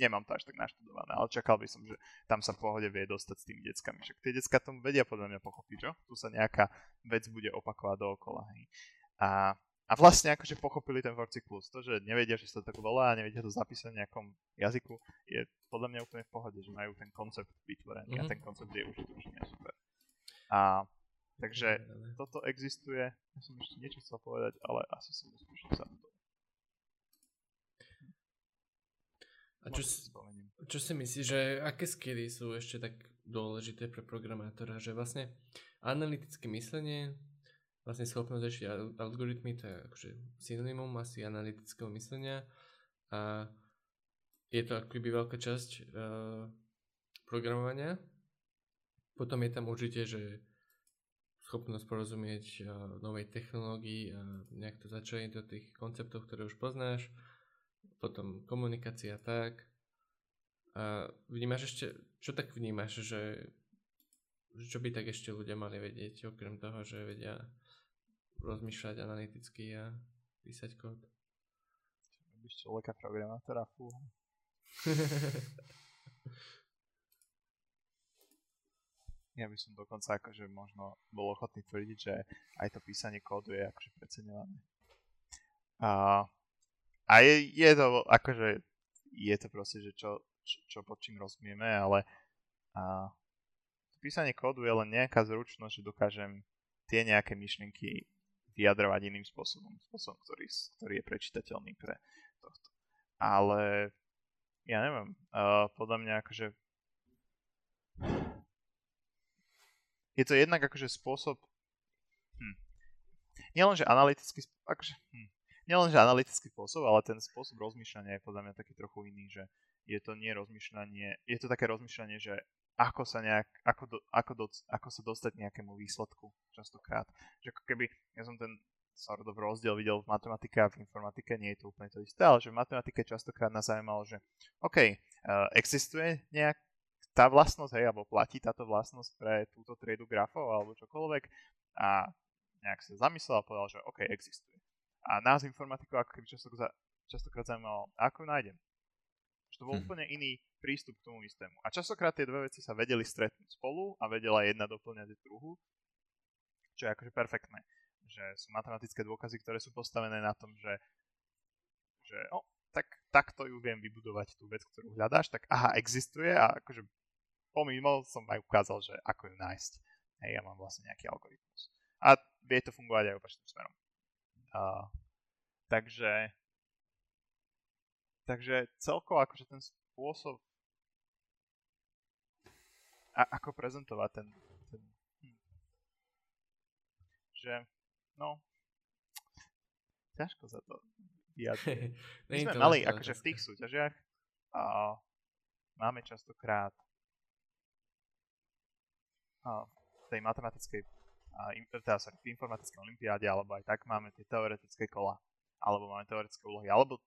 nemám to až tak naštudované, ale čakal by som, že tam sa v pohode vie dostať s tými deckami. Však tie decka tomu vedia podľa mňa pochopiť, čo? Tu sa nejaká vec bude opakovať dookola. Hej. A A vlastne akože pochopili ten for cyklus. To, že nevedia, že sa tak volá a nevedia to zapísať v nejakom jazyku, je podľa mňa úplne v pohode, že majú ten koncept vytvorený mm-hmm. a ten koncept je užitočný a super. A takže toto existuje. Ja som ešte niečo chcel povedať, ale asi som nespúšil sám to. A čo si, čo si myslíš, že aké skilly sú ešte tak dôležité pre programátora, že vlastne analytické myslenie, vlastne schopnosť riešiť algoritmy, to je akože synonymum asi analytického myslenia a je to akoby veľká časť uh, programovania. Potom je tam určite, že schopnosť porozumieť novej technológii a nejak to začleniť do tých konceptov, ktoré už poznáš, potom komunikácia tak. A vnímaš ešte, čo tak vnímaš, že čo by tak ešte ľudia mali vedieť, okrem toho, že vedia rozmýšľať analyticky a písať kód? Byš človeka programátora, fúha. Ja by som dokonca akože možno bol ochotný tvrdiť, že aj to písanie kódu je akože preceňované. A, a je, je to akože, je to proste, že čo, čo, čo pod čím rozumieme, ale a, písanie kódu je len nejaká zručnosť, že dokážem tie nejaké myšlienky vyjadrovať iným spôsobom, spôsobom, ktorý, ktorý je prečítateľný pre tohto. Ale ja neviem, a, podľa mňa akože je to jednak akože spôsob, hm, nielenže analytický, akože, hm, nielenže analytický spôsob, ale ten spôsob rozmýšľania je podľa mňa taký trochu iný, že je to nie rozmýšľanie, je to také rozmýšľanie, že ako sa nejak, ako, do, ako, do, ako sa dostať nejakému výsledku častokrát. Že ako keby, ja som ten sort of rozdiel videl v matematike a v informatike, nie je to úplne to isté, ale že v matematike častokrát nás zaujímalo, že OK, uh, existuje nejak tá vlastnosť, hej, alebo platí táto vlastnosť pre túto triedu grafov alebo čokoľvek a nejak sa zamyslel a povedal, že OK, existuje. A nás informatikov ako keby častokrát, častokrát zaujímalo, ako ju nájdem. Že to bol hmm. úplne iný prístup k tomu istému. A častokrát tie dve veci sa vedeli stretnúť spolu a vedela jedna doplňať druhú, čo je akože perfektné. Že sú matematické dôkazy, ktoré sú postavené na tom, že, že no, tak takto ju viem vybudovať tú vec, ktorú hľadáš, tak aha, existuje a akože pomimo som aj ukázal, že ako ju nájsť. Hej, ja mám vlastne nejaký algoritmus. A vie to fungovať aj opačným smerom. Uh, takže takže celkovo akože ten spôsob a, ako prezentovať ten, ten hm, že no ťažko za to vyjadriť. My sme mali akože v tých súťažiach uh, máme častokrát v tej matematickej, teda sorry, v informatickej olympiáde, alebo aj tak máme tie teoretické kola, alebo máme teoretické úlohy, alebo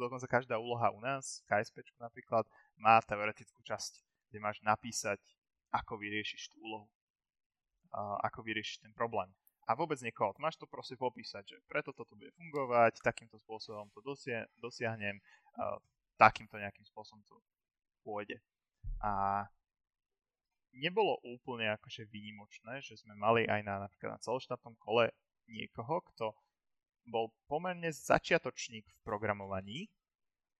dokonca každá úloha u nás, v KSPčku napríklad, má teoretickú časť, kde máš napísať, ako vyriešiš tú úlohu, ako vyriešiš ten problém. A vôbec nie kód, máš to proste popísať, že preto toto bude fungovať, takýmto spôsobom to dosia- dosiahnem, takýmto nejakým spôsobom to pôjde. A nebolo úplne akože výnimočné, že sme mali aj na, napríklad na celoštátnom kole niekoho, kto bol pomerne začiatočník v programovaní,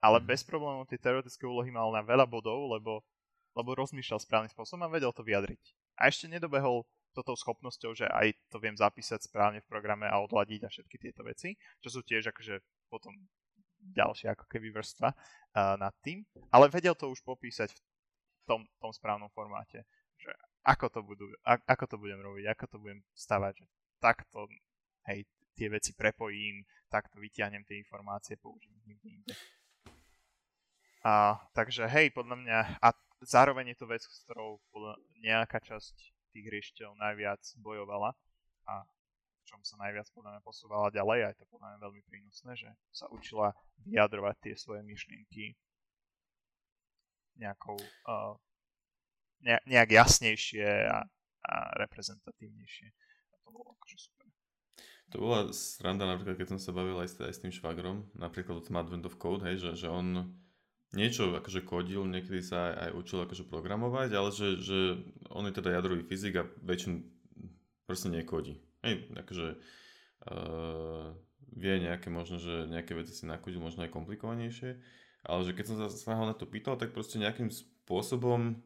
ale mm. bez problémov tie teoretické úlohy mal na veľa bodov, lebo, lebo rozmýšľal správnym spôsobom a vedel to vyjadriť. A ešte nedobehol toto schopnosťou, že aj to viem zapísať správne v programe a odladiť a všetky tieto veci, čo sú tiež akože potom ďalšie ako keby vrstva uh, nad tým, ale vedel to už popísať v tom, tom správnom formáte. Že ako to, budú, a, ako to budem robiť, ako to budem stavať, že takto, hej, tie veci prepojím, takto vytiahnem tie informácie, použijem nikde inde. A, takže hej, podľa mňa, a zároveň je to vec, s ktorou nejaká časť tých riešiteľov najviac bojovala a v čom sa najviac podľa mňa posúvala ďalej a je to podľa mňa veľmi prínosné, že sa učila vyjadrovať tie svoje myšlienky nejakou uh, nejak jasnejšie a, a reprezentatívnejšie. A to bolo akože super. To bola sranda napríklad, keď som sa bavil aj s, aj s tým švagrom, napríklad o tom Advent of Code, hej, že, že on niečo akože kodil, niekedy sa aj, aj učil akože programovať, ale že, že on je teda jadrový fyzik a väčšin proste nekodí. Hej, akože uh, vie nejaké možno, že nejaké veci si nakodil, možno aj komplikovanejšie, ale že keď som sa ho na to pýtal, tak proste nejakým spôsobom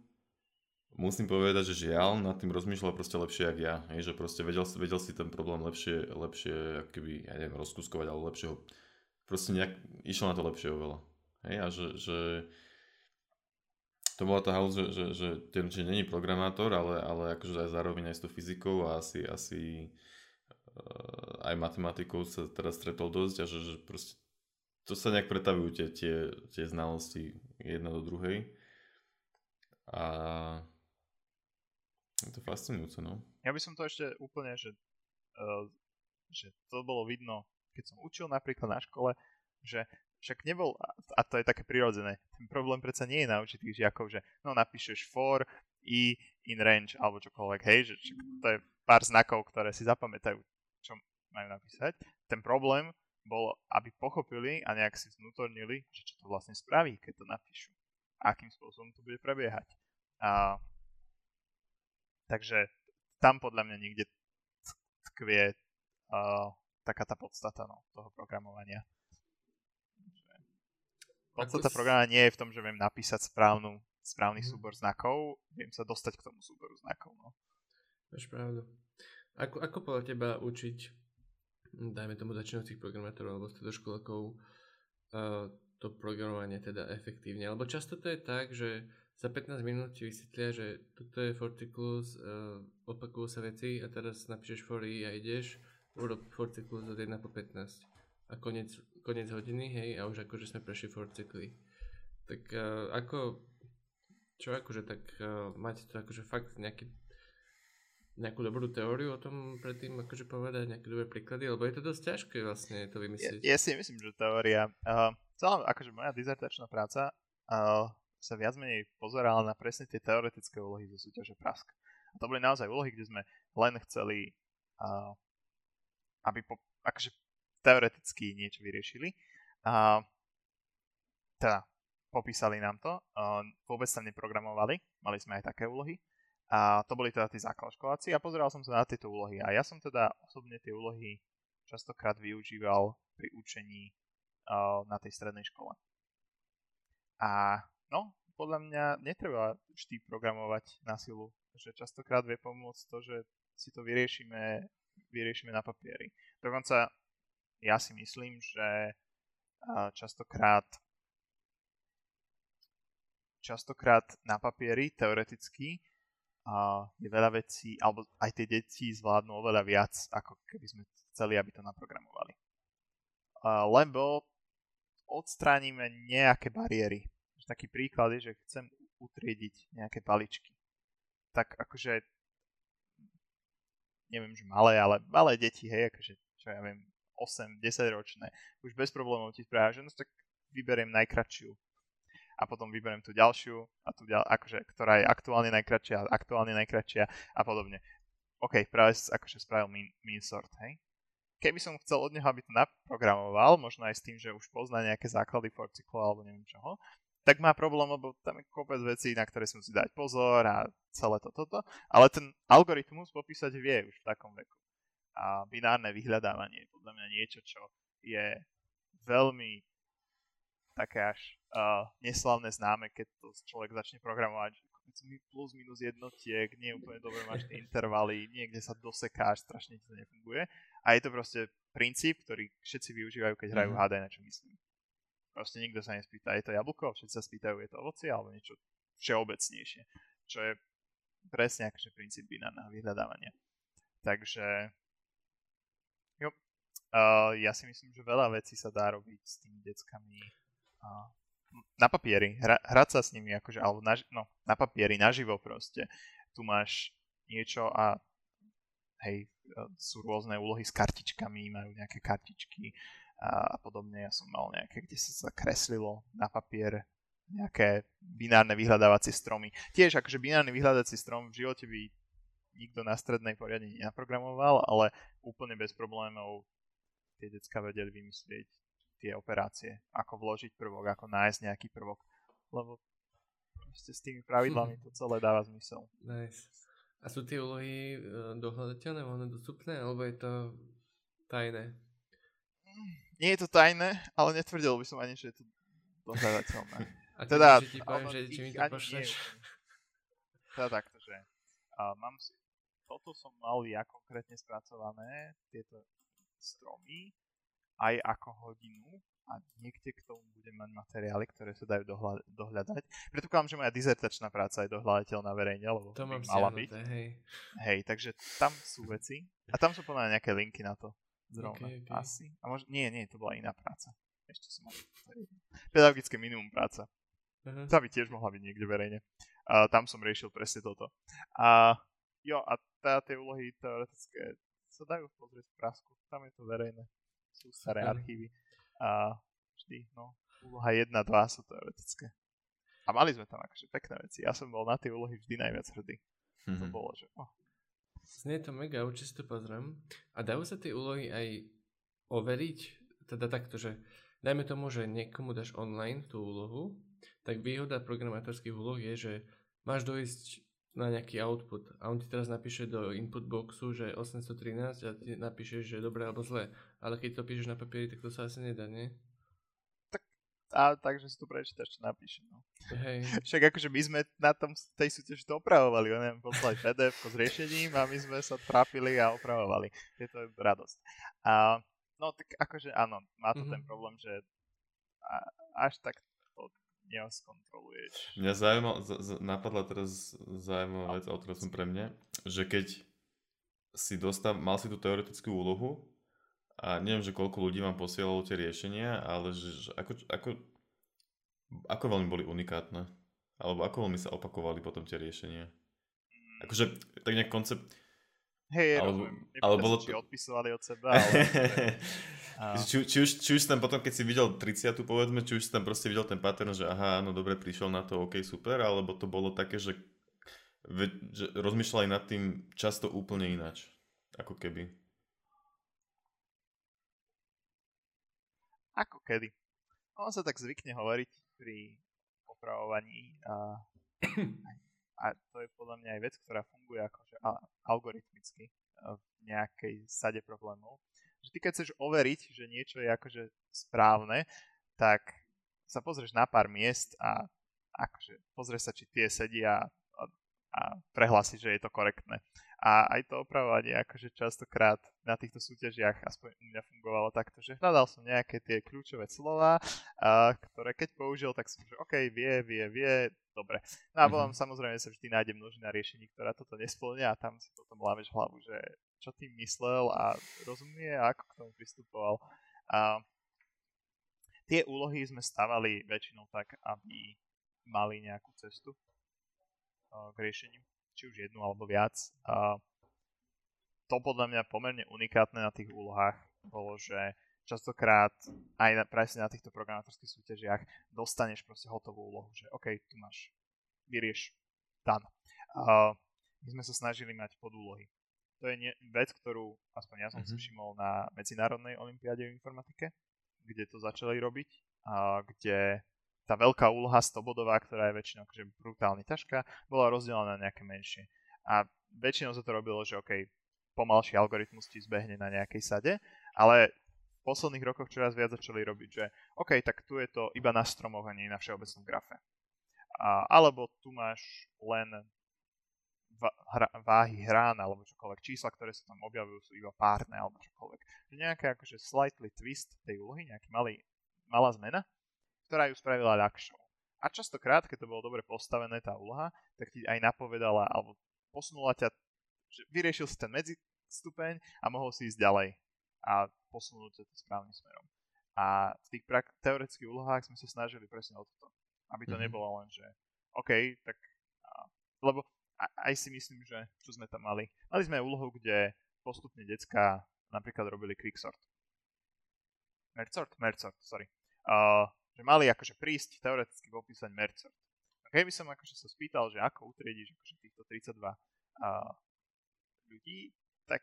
musím povedať, že žiaľ, nad tým rozmýšľal proste lepšie jak ja, hej, že proste vedel, vedel si ten problém lepšie, lepšie akoby, ja neviem, rozkuskovať, ale lepšie ho, proste nejak, išiel na to lepšie oveľa, hej, a že, že to bola tá halúz, že, že, že ten, že není programátor, ale, ale akože aj zároveň aj s tou fyzikou a asi, asi aj matematikou sa teraz stretol dosť a že, že proste to sa nejak pretavujú tie, tie, tie znalosti jedna do druhej a je to fascinujúce, no. Ja by som to ešte úplne, že, uh, že to bolo vidno, keď som učil napríklad na škole, že však nebol, a to je také prirodzené, ten problém predsa nie je na určitých žiakov, že no napíšeš for, i, in range, alebo čokoľvek, hej, že to je pár znakov, ktoré si zapamätajú, čo majú napísať. Ten problém bolo, aby pochopili a nejak si vnútornili, že čo to vlastne spraví, keď to napíšu. Akým spôsobom to bude prebiehať. A, takže tam podľa mňa niekde tkvie uh, taká tá podstata no, toho programovania. Podstata programovania nie je v tom, že viem napísať správnu, správny mm. súbor znakov, viem sa dostať k tomu súboru znakov. No. Máš pravdu. Ako, ako podľa teba učiť, dajme tomu začínajúcich programátorov alebo stredoškolákov, uh, to programovanie teda efektívne? Lebo často to je tak, že za pätnásť minút ti vysvetlia, že toto je for cyklus, uh, opakujú sa veci a teraz napíšeš for i a ideš, urob for cyklus od jeden po pätnásť a koniec, koniec hodiny, hej, a už akože sme prešli for cykly. Tak uh, ako, čo akože tak uh, mať to akože fakt nejaký nejakú dobrú teóriu o tom predtým akože povedať, nejaké dobré príklady, lebo je to dosť ťažké vlastne to vymyslieť. Ja, ja si myslím, že teória. Uh, celá, akože moja dizertačná práca uh, sa viac menej pozerala na presne tie teoretické úlohy zo súťaže Prask. A to boli naozaj úlohy, kde sme len chceli, uh, aby po, akože teoreticky niečo vyriešili. Uh, teda, popísali nám to, uh, vôbec tam neprogramovali, mali sme aj také úlohy. A to boli teda tí základškoláci a pozeral som sa na tieto úlohy. A ja som teda osobne tie úlohy častokrát využíval pri učení uh, na tej strednej škole. A no, podľa mňa netreba vždy programovať na silu, že častokrát vie pomôcť to, že si to vyriešime, vyriešime na papieri. Dokonca ja si myslím, že uh, častokrát častokrát na papieri teoreticky a je veľa vecí, alebo aj tie deti zvládnu oveľa viac, ako keby sme chceli, aby to naprogramovali. A lebo odstránime nejaké bariéry. Taký príklad je, že chcem utriediť nejaké paličky. Tak akože, neviem, že malé, ale malé deti, hej, akože, čo ja viem, osem, desať ročné, už bez problémov ti správia, že no, tak vyberiem najkratšiu. A potom vyberiem tú ďalšiu, a tú ďal, akože, ktorá je aktuálne najkratšia, aktuálne najkratšia a podobne. OK, práve akože spravil min, min sort, hej. Keby som chcel od neho, aby to naprogramoval, možno aj s tým, že už pozná nejaké základy for cyklu alebo neviem čoho, tak má problém, lebo tam je kopec vecí, na ktoré si musí dať pozor a celé toto, to, to, ale ten algoritmus popísať vie už v takom veku. A binárne vyhľadávanie je podľa mňa niečo, čo je veľmi také až uh, neslavné známe, keď to človek začne programovať plus minus jednotiek, nie úplne dobre máš tie intervaly, niekde sa dosekáš, strašne to nefunguje. A je to proste princíp, ktorý všetci využívajú, keď hrajú mm-hmm. hádaj, na čo myslím. Proste nikto sa nespýta, je to jablko, všetci sa spýtajú, je to ovocie, alebo niečo všeobecnejšie, čo je presne akože princíp binárneho vyhľadávania. Takže jo, uh, ja si myslím, že veľa vecí sa dá robiť s tými deckami na papieri, hra, hrať sa s nimi, akože, alebo na, no, na papieri, naživo proste. Tu máš niečo a hej, sú rôzne úlohy s kartičkami, majú nejaké kartičky a, a podobne. Ja som mal nejaké, kde sa kreslilo na papier nejaké binárne vyhľadávacie stromy. Tiež akože binárny vyhľadávací strom v živote by nikto na strednej poriadne nenaprogramoval, ale úplne bez problémov tie decká vedeli vymyslieť tie operácie, ako vložiť prvok, ako nájsť nejaký prvok, lebo proste s tými pravidlami to celé dáva zmysel. Nice. A sú tie úlohy dohľadateľné, voľne dostupné, alebo je to tajné? Nie je to tajné, ale netvrdil by som ani, že je to dohľadateľné. A teda, teda, ti poviem, že či mi to pošleš? Teda takto, že a mám si, toto som mal ja konkrétne spracované, tieto stromy, aj ako hodinu a niekde k tomu budem mať materiály, ktoré sa dajú dohľa- dohľadať. Predpokladám, že moja dizertačná práca je dohľadateľná verejne, lebo to mám mala byť. Hej. hej, takže tam sú veci a tam sú podľa nejaké linky na to zrovna. Okay, okay. Asi. A mož- nie, nie, to bola iná práca. Ešte som mal. Pedagogické minimum práca. Uh-huh. Tá by tiež mohla byť niekde verejne. Uh, tam som riešil presne toto. A Jo, a teda tie úlohy teoretické sa dajú pozrieť v Prasku, tam je to verejné, sú staré okay. archívy a vždy, no, úloha jedna, dva sú teoretické. A mali sme tam akože pekné veci, ja som bol na tie úlohy vždy najviac hrdý. Mm-hmm. To bolo, že... Oh. Znie to mega, určite to pozriem. A dajú sa tie úlohy aj overiť? Teda takto, že dajme tomu, že niekomu dáš online tú úlohu, tak výhoda programátorských úloh je, že máš dojsť na nejaký output a on ti teraz napíše do input boxu, že osemsto trinásť a ti napíšeš, že dobre alebo zlé. Ale keď to píšeš na papieri, tak to sa asi nedá, nie? A takže si tu prečítaš, čo napíše. No. Hej. Však akože my sme na tom tej súťaži to opravovali. Oni nám poslali pé dé efko s riešením a my sme sa trápili a opravovali. Je to radosť. A, no tak akože áno, má to mm-hmm. ten problém, že a, až tak to neoskontroluješ. Mňa zaujíma, z- z- napadla teraz zaujímavá vec, autora som pre mňa, že keď si dostal, mal si tú teoretickú úlohu, a neviem, že koľko ľudí vám posielalo tie riešenia, ale že, že ako, ako, ako veľmi boli unikátne? Alebo ako veľmi sa opakovali potom tie riešenia? Akože tak nejak koncept... Hej, alebo, rozumiem. Alebo bolo... či odpisovali od seba, ale... či, či, už, či už si tam potom, keď si videl tridsiatu, povedzme, či už si tam proste videl ten pattern, že aha, áno, dobre, prišiel na to, ok, super, alebo to bolo také, že, že rozmýšľali nad tým často úplne ináč, ako keby. Ako kedy. On sa tak zvykne hovoriť pri opravovaní a, a to je podľa mňa aj vec, ktorá funguje akože algoritmicky v nejakej sade problémov. Že ty keď chceš overiť, že niečo je akože správne, tak sa pozrieš na pár miest a akože pozrieš sa, či tie sedia a, a prehlási, že je to korektné. A aj to opravovanie akože častokrát na týchto súťažiach aspoň u mňa fungovalo takto, že hľadal som nejaké tie kľúčové slova, a, ktoré keď použil, tak som že okej, okay, vie, vie, vie, dobre. No a potom mm-hmm. samozrejme sa vždy nájde množina riešení, ktorá toto nespĺňa a tam si potom lámeš hlavu, že čo tým myslel a rozumie a ako k tomu pristupoval. A tie úlohy sme stavali väčšinou tak, aby mali nejakú cestu k riešeniu. Či už jednu alebo viac. A to podľa mňa pomerne unikátne na tých úlohách bolo, že častokrát aj na, presne na týchto programátorských súťažiach dostaneš proste hotovú úlohu, že OK, tu máš, vyrieš, done. A my sme sa snažili mať podúlohy. To je nie, vec, ktorú aspoň ja som mm-hmm. si všimol na Medzinárodnej olympiáde v informatike, kde to začali robiť, a kde... Tá veľká úloha stobodová, ktorá je väčšinou akože brutálne ťažká, bola rozdelená na nejaké menšie. A väčšinou sa to robilo, že okej, pomalší algoritmus ti zbehne na nejakej sade, ale v posledných rokoch čoraz viac začali robiť, že okej, tak tu je to iba na stromoch a nie na všeobecnom grafe. A, alebo tu máš len va- hra- váhy hrán alebo čokoľvek. Čísla, ktoré sa tam objavujú, sú iba párne alebo čokoľvek. Nejaká akože slightly twist tej úlohy, nejaký malý, malá zmena, ktorá ju spravila ľahšou. A častokrát, keď to bolo dobre postavené, tá úloha, tak ti aj napovedala, alebo posunula ťa, že vyriešil si ten medzistupeň a mohol si ísť ďalej a posunúť sa to správnym smerom. A v tých pra- teoretických úlohách sme sa snažili presne o toto. Aby to mm-hmm. nebolo len, že OK, tak... A, lebo aj si myslím, že čo sme tam mali. Mali sme úlohu, kde postupne decká napríklad robili quicksort. Mercort? Mercort, sorry. Uh, že mali akože prísť teoreticky popísať mercort. A keby som akože sa spýtal, že ako utriediš akože týchto tridsaťdva uh, ľudí, tak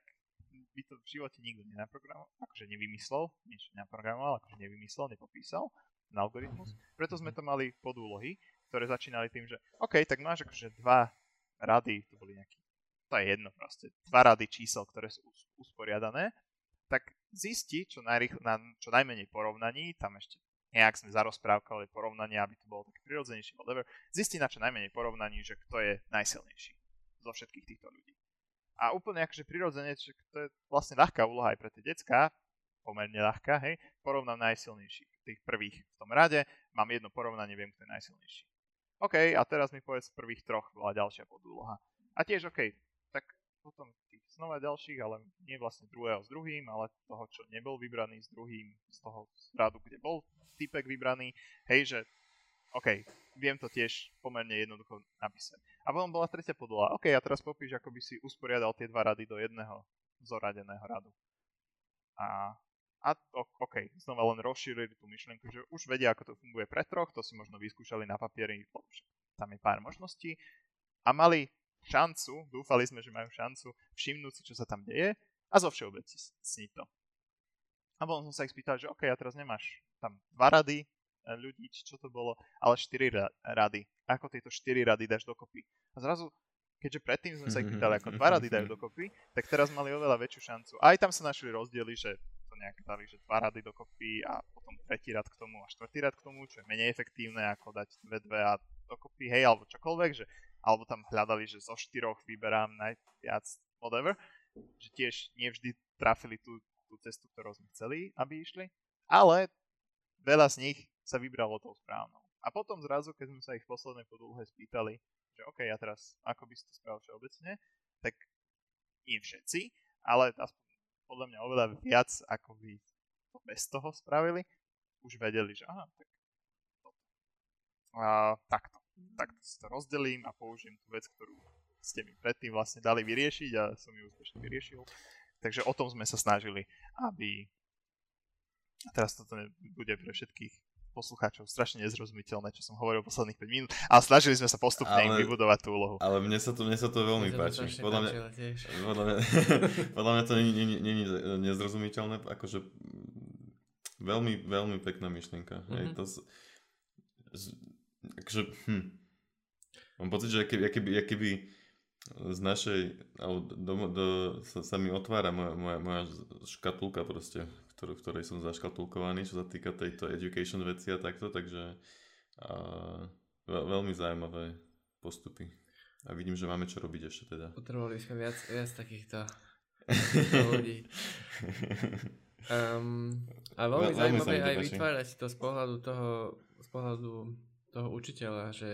by to v živote nikto nenaprogramoval, akože nevymyslel, niečo nenaprogramoval, akože nevymyslel, nepopísal ten algoritmus. Preto sme to mali podúlohy, ktoré začínali tým, že OK, tak máš akože dva rady, to boli nejaké, to je jedno proste, dva rady čísel, ktoré sú usporiadané, tak zisti, čo, najrychl- na, čo najmenej porovnaní, tam ešte nejak sme zarozprávkali porovnanie, aby to bolo také prirodzenejšie, whatever, zistí na čo najmenej porovnaní, že kto je najsilnejší zo všetkých týchto ľudí. A úplne akože prirodzene, že to je vlastne ľahká úloha aj pre tie decká, pomerne ľahká, hej, porovnám najsilnejších, tých prvých v tom rade, mám jedno porovnanie, viem, kto je najsilnejší. OK, a teraz mi povedz prvých troch, bola ďalšia podúloha. A tiež OK, tak potom tých znova ďalších, ale nie vlastne druhého s druhým, ale toho, čo nebol vybraný s druhým, z toho radu, kde bol týpek vybraný, hej, že OK, viem to tiež pomerne jednoducho napísať. A potom bola tretia podula. OK, a teraz popíš, ako by si usporiadal tie dva rady do jedného zoradeného radu. A, a OK, znova len rozšírili tú myšlienku, že už vedia, ako to funguje pre troch, to si možno vyskúšali na papieri, tam je pár možností. A mali šancu, dúfali sme, že majú šancu všimnúť si, čo sa tam deje a zo všeobecní to. A potom som sa ich spýtal, že OK, a teraz nemáš tam dva rady ľudí, či čo to bolo, ale štyri rady. Ako tieto štyri rady dáš dokopy? A zrazu, keďže predtým sme sa ich pýtali, ako dva rady dajú dokopy, tak teraz mali oveľa väčšiu šancu. Aj tam sa našli rozdiely, že to nejak dali, že dva rady dokopy a potom tretí rad k tomu a štvrtý rad k tomu, čo je menej efektívne, ako dať dve dve a dokopy, hej, alebo čokoľvek, že alebo tam hľadali, že zo štyroch vyberám najviac, whatever, že tiež nevždy trafili tú, tú cestu, ktorú sme chceli, aby išli, ale veľa z nich sa vybralo tou správnou. A potom zrazu, keď sme sa ich poslednej podúlhe spýtali, že OK, ja teraz, ako by si to spravil všeobecne, tak nie všetci, ale aspoň podľa mňa oveľa viac, ako by to bez toho spravili, už vedeli, že aha, tak a, takto. Takto si to rozdelím a použijem tú vec, ktorú ste mi predtým vlastne dali vyriešiť a som ju úspešne vyriešil. Takže o tom sme sa snažili, aby... A teraz toto bude pre všetkých poslucháčov strašne nezrozumiteľné, čo som hovoril posledných päť minút, ale snažili sme sa postupne ale, im vybudovať tú úlohu. Ale mne sa to, mne sa to veľmi páči. Podľa mňa, podľa, mňa, podľa mňa to nie je nezrozumiteľné, akože veľmi, veľmi pekná myšlienka. Mm-hmm. Hej, to z, z, akože, hm. Mám pocit, že keby, keby, keby z našej, alebo do, do, sa, sa mi otvára moja, moja, moja škatulka proste, v ktorej som zaškatulkovaný, čo sa týka tejto education veci a takto, takže a, veľmi zaujímavé postupy. A vidím, že máme čo robiť ešte teda. Potrebovali sme viac, viac takýchto, takýchto ľudí. Um, a veľmi Ve- zaujímavé aj páči. Vytvárať to z pohľadu toho, z pohľadu toho učiteľa, že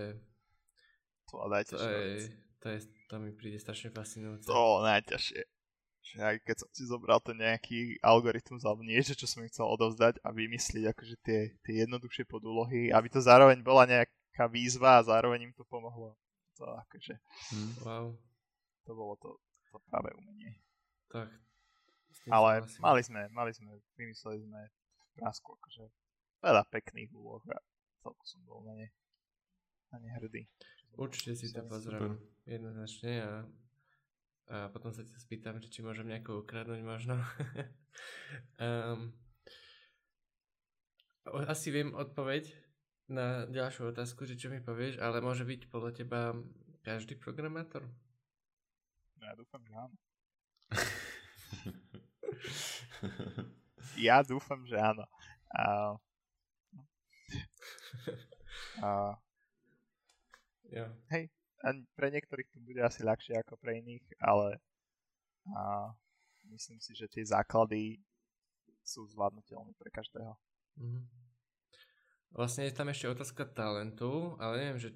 to, to, je, to, je, to mi príde strašne fascinujúce. To najťažšie. Že aj keď som si zobral to nejaký algoritmus alebo niečo, čo som im chcel odovzdať a vymyslieť akože tie, tie jednoduchšie podúlohy, aby to zároveň bola nejaká výzva a zároveň im to pomohlo. To akože... Hmm. Wow. To bolo to, to práve umenie. Tak. Ale mali sme, mali sme, vymysleli sme v Prasku akože veľa pekných úloh a celku som bol na ne, na ne hrdý. Určite si to pozriem jednoznačne a a potom sa ťa spýtam, či môžem nejakú ukradnúť možno. um, asi viem odpoveď na ďalšiu otázku, že čo mi povieš, ale môže byť podľa teba každý programátor? Ja dúfam, že áno. ja dúfam, že áno. Uh, uh, yeah. Hej. A pre niektorých to bude asi ľahšie ako pre iných, ale a myslím si, že tie základy sú zvládnutelné pre každého. Mm-hmm. Vlastne je tam ešte otázka talentu, ale neviem, že,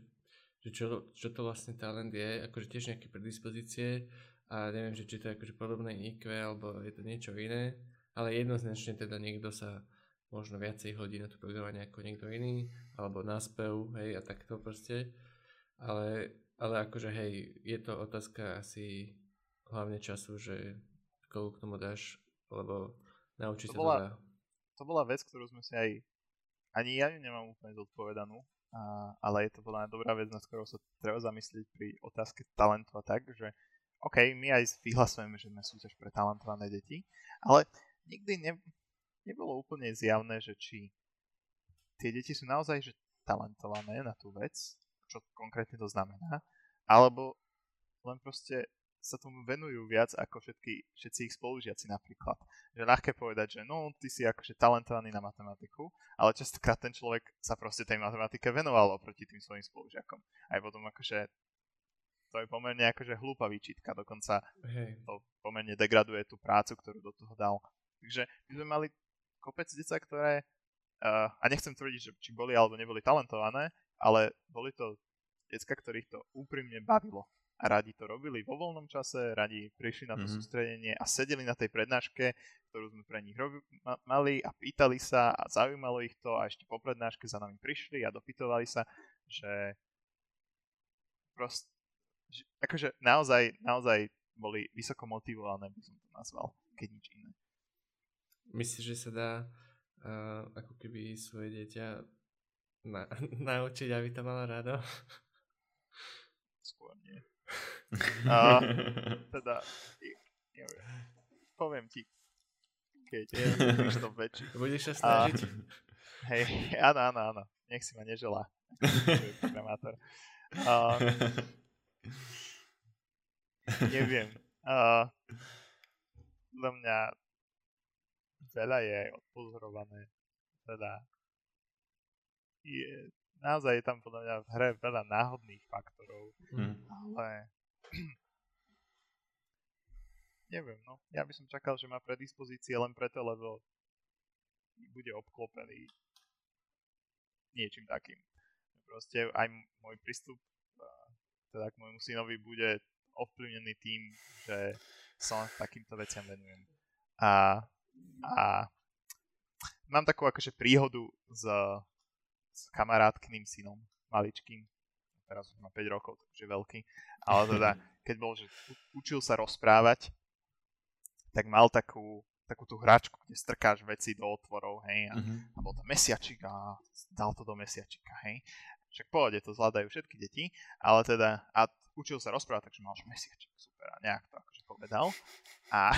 že čo, čo to vlastne talent je, akože tiež nejaké predispozície a neviem, že či to je akože podobné í kvé alebo je to niečo iné, ale jednoznačne teda niekto sa možno viacej hodí na to programovanie ako niekto iný, alebo na spev, hej, a takto proste, ale Ale akože hej, je to otázka asi hlavne času, že koľko k tomu dáš, lebo naučiť sa to dá. To bola vec, ktorú sme si aj, ani ja ju nemám úplne zodpovedanú, a, ale je to bola dobrá vec, na ktorou sa treba zamyslieť pri otázke talentu a tak, že OK, my aj vyhlasujeme, že sme súťaž pre talentované deti, ale nikdy ne, nebolo úplne zjavné, že či tie deti sú naozaj že talentované na tú vec, čo konkrétne to znamená, alebo len proste sa tomu venujú viac ako všetky, všetci ich spolužiaci napríklad. Že ľahké povedať, že no, ty si akože talentovaný na matematiku, ale častokrát ten človek sa proste tej matematike venoval oproti tým svojim spolužiakom. Aj potom akože to je pomerne akože hlúpa výčitka, dokonca Hej. to pomerne degraduje tú prácu, ktorú do toho dal. Takže my sme mali kopec deca, ktoré, uh, a nechcem tvrdiť, že či boli alebo neboli talentované, ale boli to decká, ktorých to úprimne bavilo. a radi to robili vo voľnom čase, radi prišli na to mm-hmm. sústredenie a sedeli na tej prednáške, ktorú sme pre nich rob- mali a pýtali sa a zaujímalo ich to a ešte po prednáške za nami prišli a dopytovali sa, že proste, že akože naozaj, naozaj boli vysoko motivované, by som to nazval, keď nič iné. Myslíš, že sa dá uh, ako keby svoje dieťa na- naučiť, aby to mala rado? Skôr nie. A, teda, neviem, poviem ti, keď je to väčší. Budeš sa snažiť? Hej, áno, áno, áno. Nech si ma neželá. Programátor. A, neviem. A, podľa mňa veľa je odpozorované. Teda je... Naozaj je tam podľa mňa v hre veľa náhodných faktorov, hmm. ale neviem, no. Ja by som čakal, že má predispozície len preto, lebo bude obklopený niečím takým. Proste aj m- môj prístup teda k môjmu synovi bude ovplyvnený tým, že sa takýmto veciam venujem. A, a mám takú akože príhodu z... s kamarátkným synom, maličkým. Teraz už má päť rokov, takže veľký. Ale teda, keď bol, že učil sa rozprávať, tak mal takú, takú tú hračku, kde strkáš veci do otvorov, hej. A, uh-huh. a bol tam mesiačik a dal to do mesiačika, hej. Však pohode, to zvládajú všetky deti, ale teda, a učil sa rozprávať, takže mal, že mesiačik, super, a nejak to akože povedal. A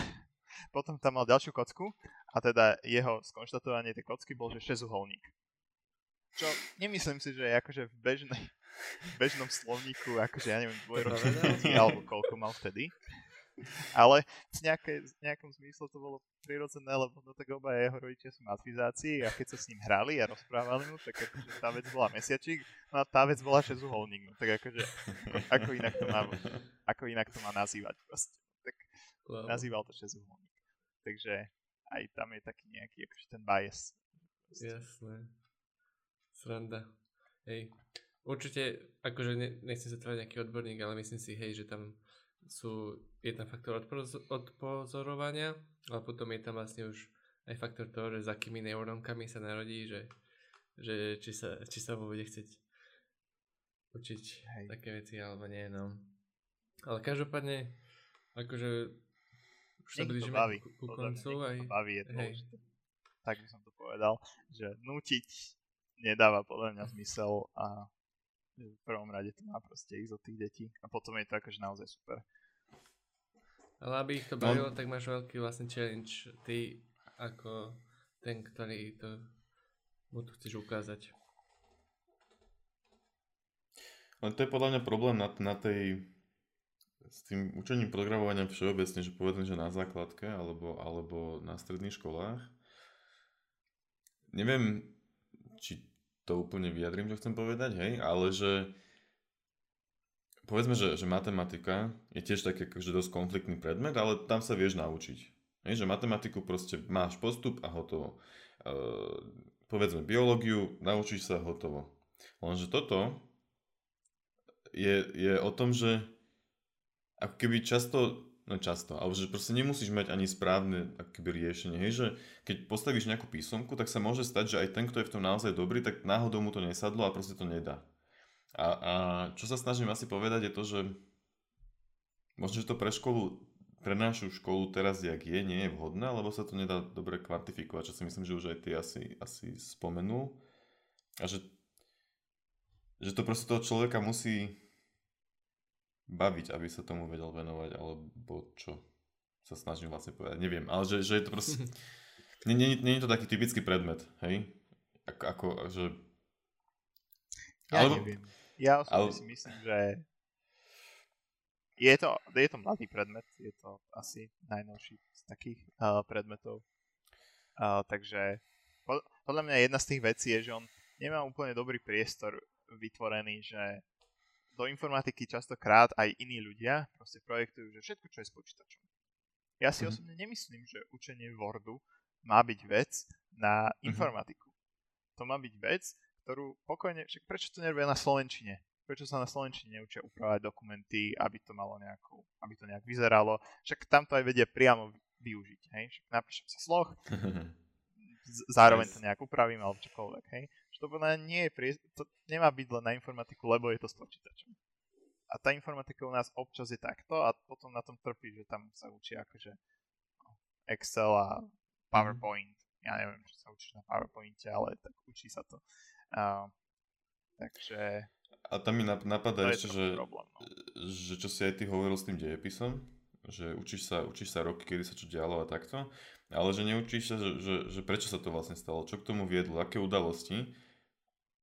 potom tam mal ďalšiu kocku a teda jeho skonštatovanie tej kocky bol, že šesťuholník. Čo nemyslím si, že je akože v, bežnej, v bežnom slovníku, akože ja neviem, dvojročný deti, alebo koľko mal vtedy. Ale v, nejaké, v nejakom zmysle to bolo prirodzené, lebo do tak oba jeho rodičia sú matfyzáci a keď sa s ním hrali a rozprávali mu, tak akože tá vec bola mesiačik, no a tá vec bola šesťuholník. No tak akože, ako inak to má, ako inak to má nazývať proste. Tak nazýval to šesťuholník. Takže aj tam je taký nejaký akože ten bias. Jasné. Sranda. Hej. Určite, akože ne, nechcem sa tvoriť nejaký odborník, ale myslím si, hej, že tam sú, je tam faktor odpozo- odpozorovania, ale potom je tam vlastne už aj faktor toho, že za akými neurónkami sa narodí, že, že či, sa, či sa mu bude chcieť učiť hej. také veci, alebo nie, no. Ale každopádne, akože už sa blížime ku koncu. Aj, baví, je to hej. Tak by som to povedal, že nútiť nedáva podľa mňa zmysel a v prvom rade to má proste ísť od tých detí a potom je to akože naozaj super. Ale aby ich to bavilo, no. tak máš veľký vlastne challenge ty ako ten, ktorý to mu to chceš ukázať. Ale to je podľa mňa problém na, na tej s tým učením programovania všeobecne, že povedzme, že na základke alebo, alebo na stredných školách. Neviem, či to úplne vyjadrím, čo chcem povedať, hej, ale že povedzme, že, že matematika je tiež taký akože dosť konfliktný predmet, ale tam sa vieš naučiť. Hej, že matematiku proste máš postup a hotovo. E, povedzme biológiu, naučíš sa hotovo. Lenže toto je, je o tom, že ako keby často, no často, ale že proste nemusíš mať ani správne akoby riešenie, hej, že keď postavíš nejakú písomku, tak sa môže stať, že aj ten, kto je v tom naozaj dobrý, tak náhodou mu to nesadlo a proste to nedá. A, a čo sa snažím asi povedať je to, že možno, že to pre školu, pre našu školu teraz, jak je, nie je vhodné, lebo sa to nedá dobre kvantifikovať, čo si myslím, že už aj ty asi, asi spomenul. A že, že to proste toho človeka musí baviť, aby sa tomu vedel venovať, alebo čo sa snažím vlastne povedať, neviem, ale že, že je to proste nie je to taký typický predmet, hej? Ako, ako že ja alebo... neviem, ja osobne ale... si myslím, že je to, je to mladý predmet, je to asi najnovší z takých uh, predmetov, uh, takže pod, podľa mňa jedna z tých vecí je, že on nemá úplne dobrý priestor vytvorený, že do informatiky častokrát aj iní ľudia proste projektujú, že všetko, čo je s počítačom. Ja si mm-hmm. osobne nemyslím, že učenie Wordu má byť vec na informatiku. Mm-hmm. To má byť vec, ktorú pokojne... Však prečo to nerobia na slovenčine? prečo sa na slovenčine neučia upravať dokumenty, aby to malo nejakú, aby to nejak vyzeralo. Však tam to aj vedia priamo využiť, hej. Však napíšem si sloh, z- zároveň to nejak upravím, alebo čokoľvek, hej. Že to podľa nie je prie- to nemá byť len na informatiku, lebo je to s počítačom. A tá informatika u nás občas je takto a potom na tom trpí, že tam sa učí akože Excel a PowerPoint. Ja neviem, čo sa učíš na PowerPointe, ale tak učí sa to. Uh, takže... A tam mi napadá ešte, že, problém, no. že čo si aj ty hovoril s tým dejepisom, že učíš sa, učíš sa roky, kedy sa čo dialo a takto, ale že neučíš sa, že, že, že prečo sa to vlastne stalo, čo k tomu viedlo, aké udalosti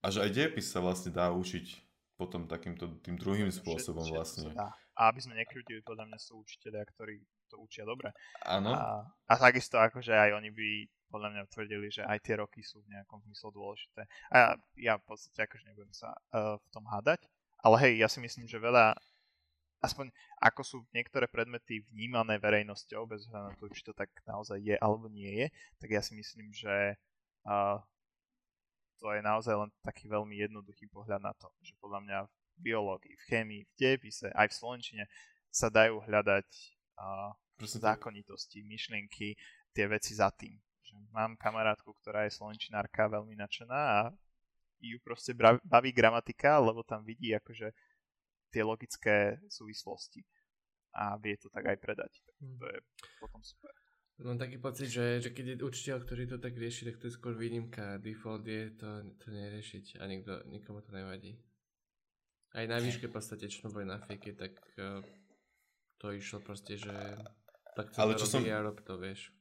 a že aj dejepis sa vlastne dá učiť potom takýmto tým druhým spôsobom vlastne. A aby sme nekrutili, podľa mňa sú učitelia, ktorí to učia dobre. Áno. A, a takisto akože aj oni by podľa mňa tvrdili, že aj tie roky sú v nejakom zmysle dôležité. A ja, ja v podstate akože nebudem sa uh, v tom hádať, ale hej, ja si myslím, že veľa, aspoň ako sú niektoré predmety vnímané verejnosťou, bez hľadu na to, či to tak naozaj je alebo nie je, tak ja si myslím, že uh, to je naozaj len taký veľmi jednoduchý pohľad na to, že podľa mňa v biológii, v chémii, v dejepise, aj v slovenčine sa dajú hľadať uh, zákonitosti, myšlienky, tie veci za tým. Že mám kamarátku, ktorá je slovenčinárka, veľmi nadšená a ju proste baví gramatika, lebo tam vidí akože tie logické súvislosti a vie to tak aj predať. Tak to je potom super. Mám taký pocit, že, že keď je učiteľ, ktorý to tak rieši, tak to je skôr výnimka. Default je to, to neriešiť a nikto, nikomu to nevadí. Aj na výške v podstate, čo to boli na fejke, tak uh, to išlo proste, že tak to robí som... a rob to, vieš.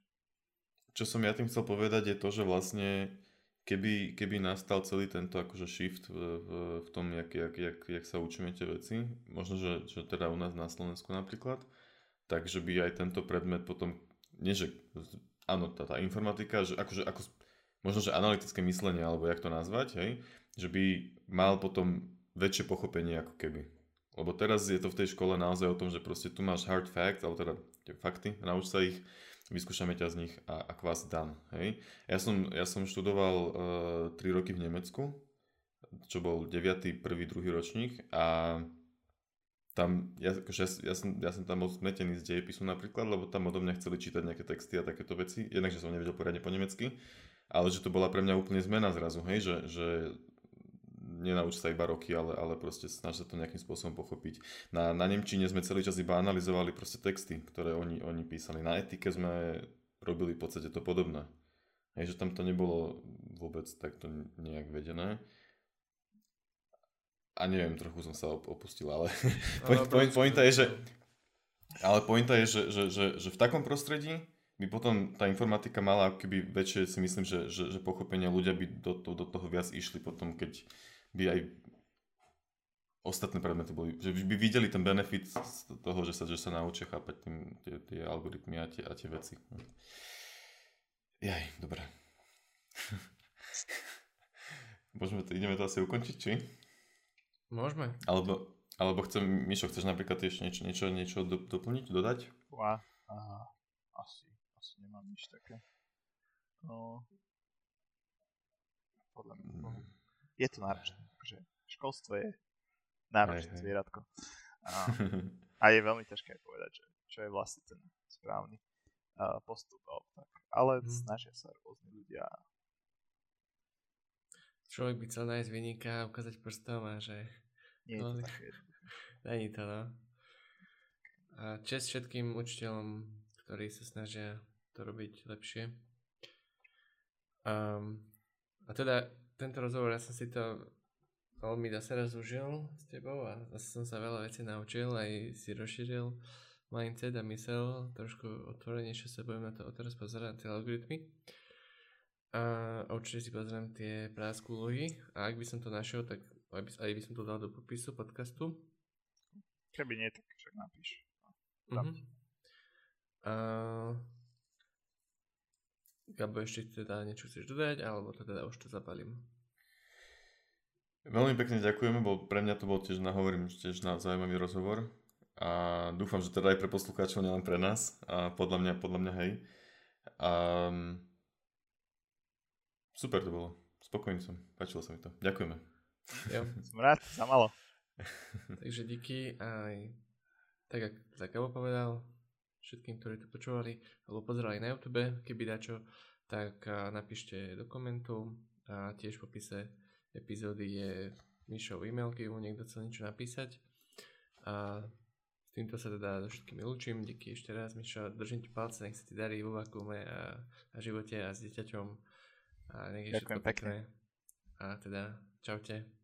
Čo som ja tým chcel povedať je to, že vlastne keby, keby nastal celý tento akože shift v, v, v tom, jak, jak, jak, jak sa učíme tie veci, možno, že, že teda u nás na Slovensku napríklad, takže by aj tento predmet potom nie, že áno, tá, tá informatika, že akože, ako, možno, že analytické myslenie, alebo jak to nazvať, hej, že by mal potom väčšie pochopenie ako keby. Lebo teraz je to v tej škole naozaj o tom, že proste tu máš hard facts, alebo teda tie fakty, nauč sa ich, vyskúšame ťa z nich a, a kvás dan, hej. Ja som, ja som študoval uh, tri roky v Nemecku, čo bol deviaty, prvý, druhý ročník a tam, ja, ja, ja, som, ja som tam moc zmetený z dejepisu napríklad, lebo tam odo mňa chceli čítať nejaké texty a takéto veci, jednak, že som nevedel poriadne po nemecky, ale že to bola pre mňa úplne zmena zrazu, hej, že, že nenauč sa iba roky, ale, ale proste snaž sa to nejakým spôsobom pochopiť. Na, na nemčine sme celý čas iba analyzovali proste texty, ktoré oni, oni písali. Na etike sme robili v podstate to podobné, hej, že tam to nebolo vôbec takto nejak vedené. A neviem, trochu som sa opustil, ale point, point, pointa je, že, ale pointa je, že, že, že, že v takom prostredí by potom tá informatika mala akoby väčšie, si myslím, že, že, že pochopenie, ľudia by do, to, do toho viac išli potom, keď by aj ostatné predmety boli, že by videli ten benefit z toho, že sa, že sa naučia chápať tým, tie, tie algoritmy a tie, a tie veci. Jaj, dobré. Môžeme to, ideme to asi ukončiť, či? Môžeme. Alebo, alebo chcem, Mišo, chceš napríklad ešte niečo, niečo, niečo do, doplniť, dodať? Uá, aha, asi, asi nemám nič také. No, podľa mňa. Mm. Je to náročné, takže školstvo je náročné zvieratko. A, a je veľmi ťažké povedať, že, čo je vlastne ten správny uh, postup. Tak. Ale mm. snažia sa rôzni ľudia. Človek by chcel nájsť vyníka a ukázať prstom a že... Nie je to no, také. Není to, no. A čest všetkým učiteľom, ktorí sa snažia to robiť lepšie. Um, a teda tento rozhovor, ja som si to veľmi zase raz užil s tebou a zase som sa veľa vecí naučil, aj si rozšíril mindset a mysel, trošku otvorenejšie sa budem na to teraz pozerať, na tie algoritmy. A určite si pozriem tie Prask úlohy a ak by som to našiel, tak aj by, aj by som to dal do popisu podcastu. Keby nie, tak však napíš. Uh-huh. A... Gabo, ešte teda niečo chceš dodať, alebo to teda už to zapalím. Veľmi pekne ďakujeme, bol, pre mňa to bol tiež, nahovorím, tiež na zaujímavý rozhovor a dúfam, že teda aj pre poslucháčov, nielen pre nás a podľa mňa, podľa mňa hej. A... Super to bolo. Spokojný som. Páčilo sa mi to. Ďakujeme. Jo, som rád. Za malo. Takže díky aj tak, ako sa Gabo povedal, všetkým, ktorí to počúvali alebo pozerali na YouTube, keby dačo, tak napíšte do komentov a tiež v popise epizódy je Mišov e-mail, keď mu niekto chcel niečo napísať. A s týmto sa teda so všetkými lúčim. Díky ešte raz, Mišo, držím ti palce, nech sa ti darí vo vakuume a, a živote a s dieťaťom. A nech je všetko pekné. A teda čaute.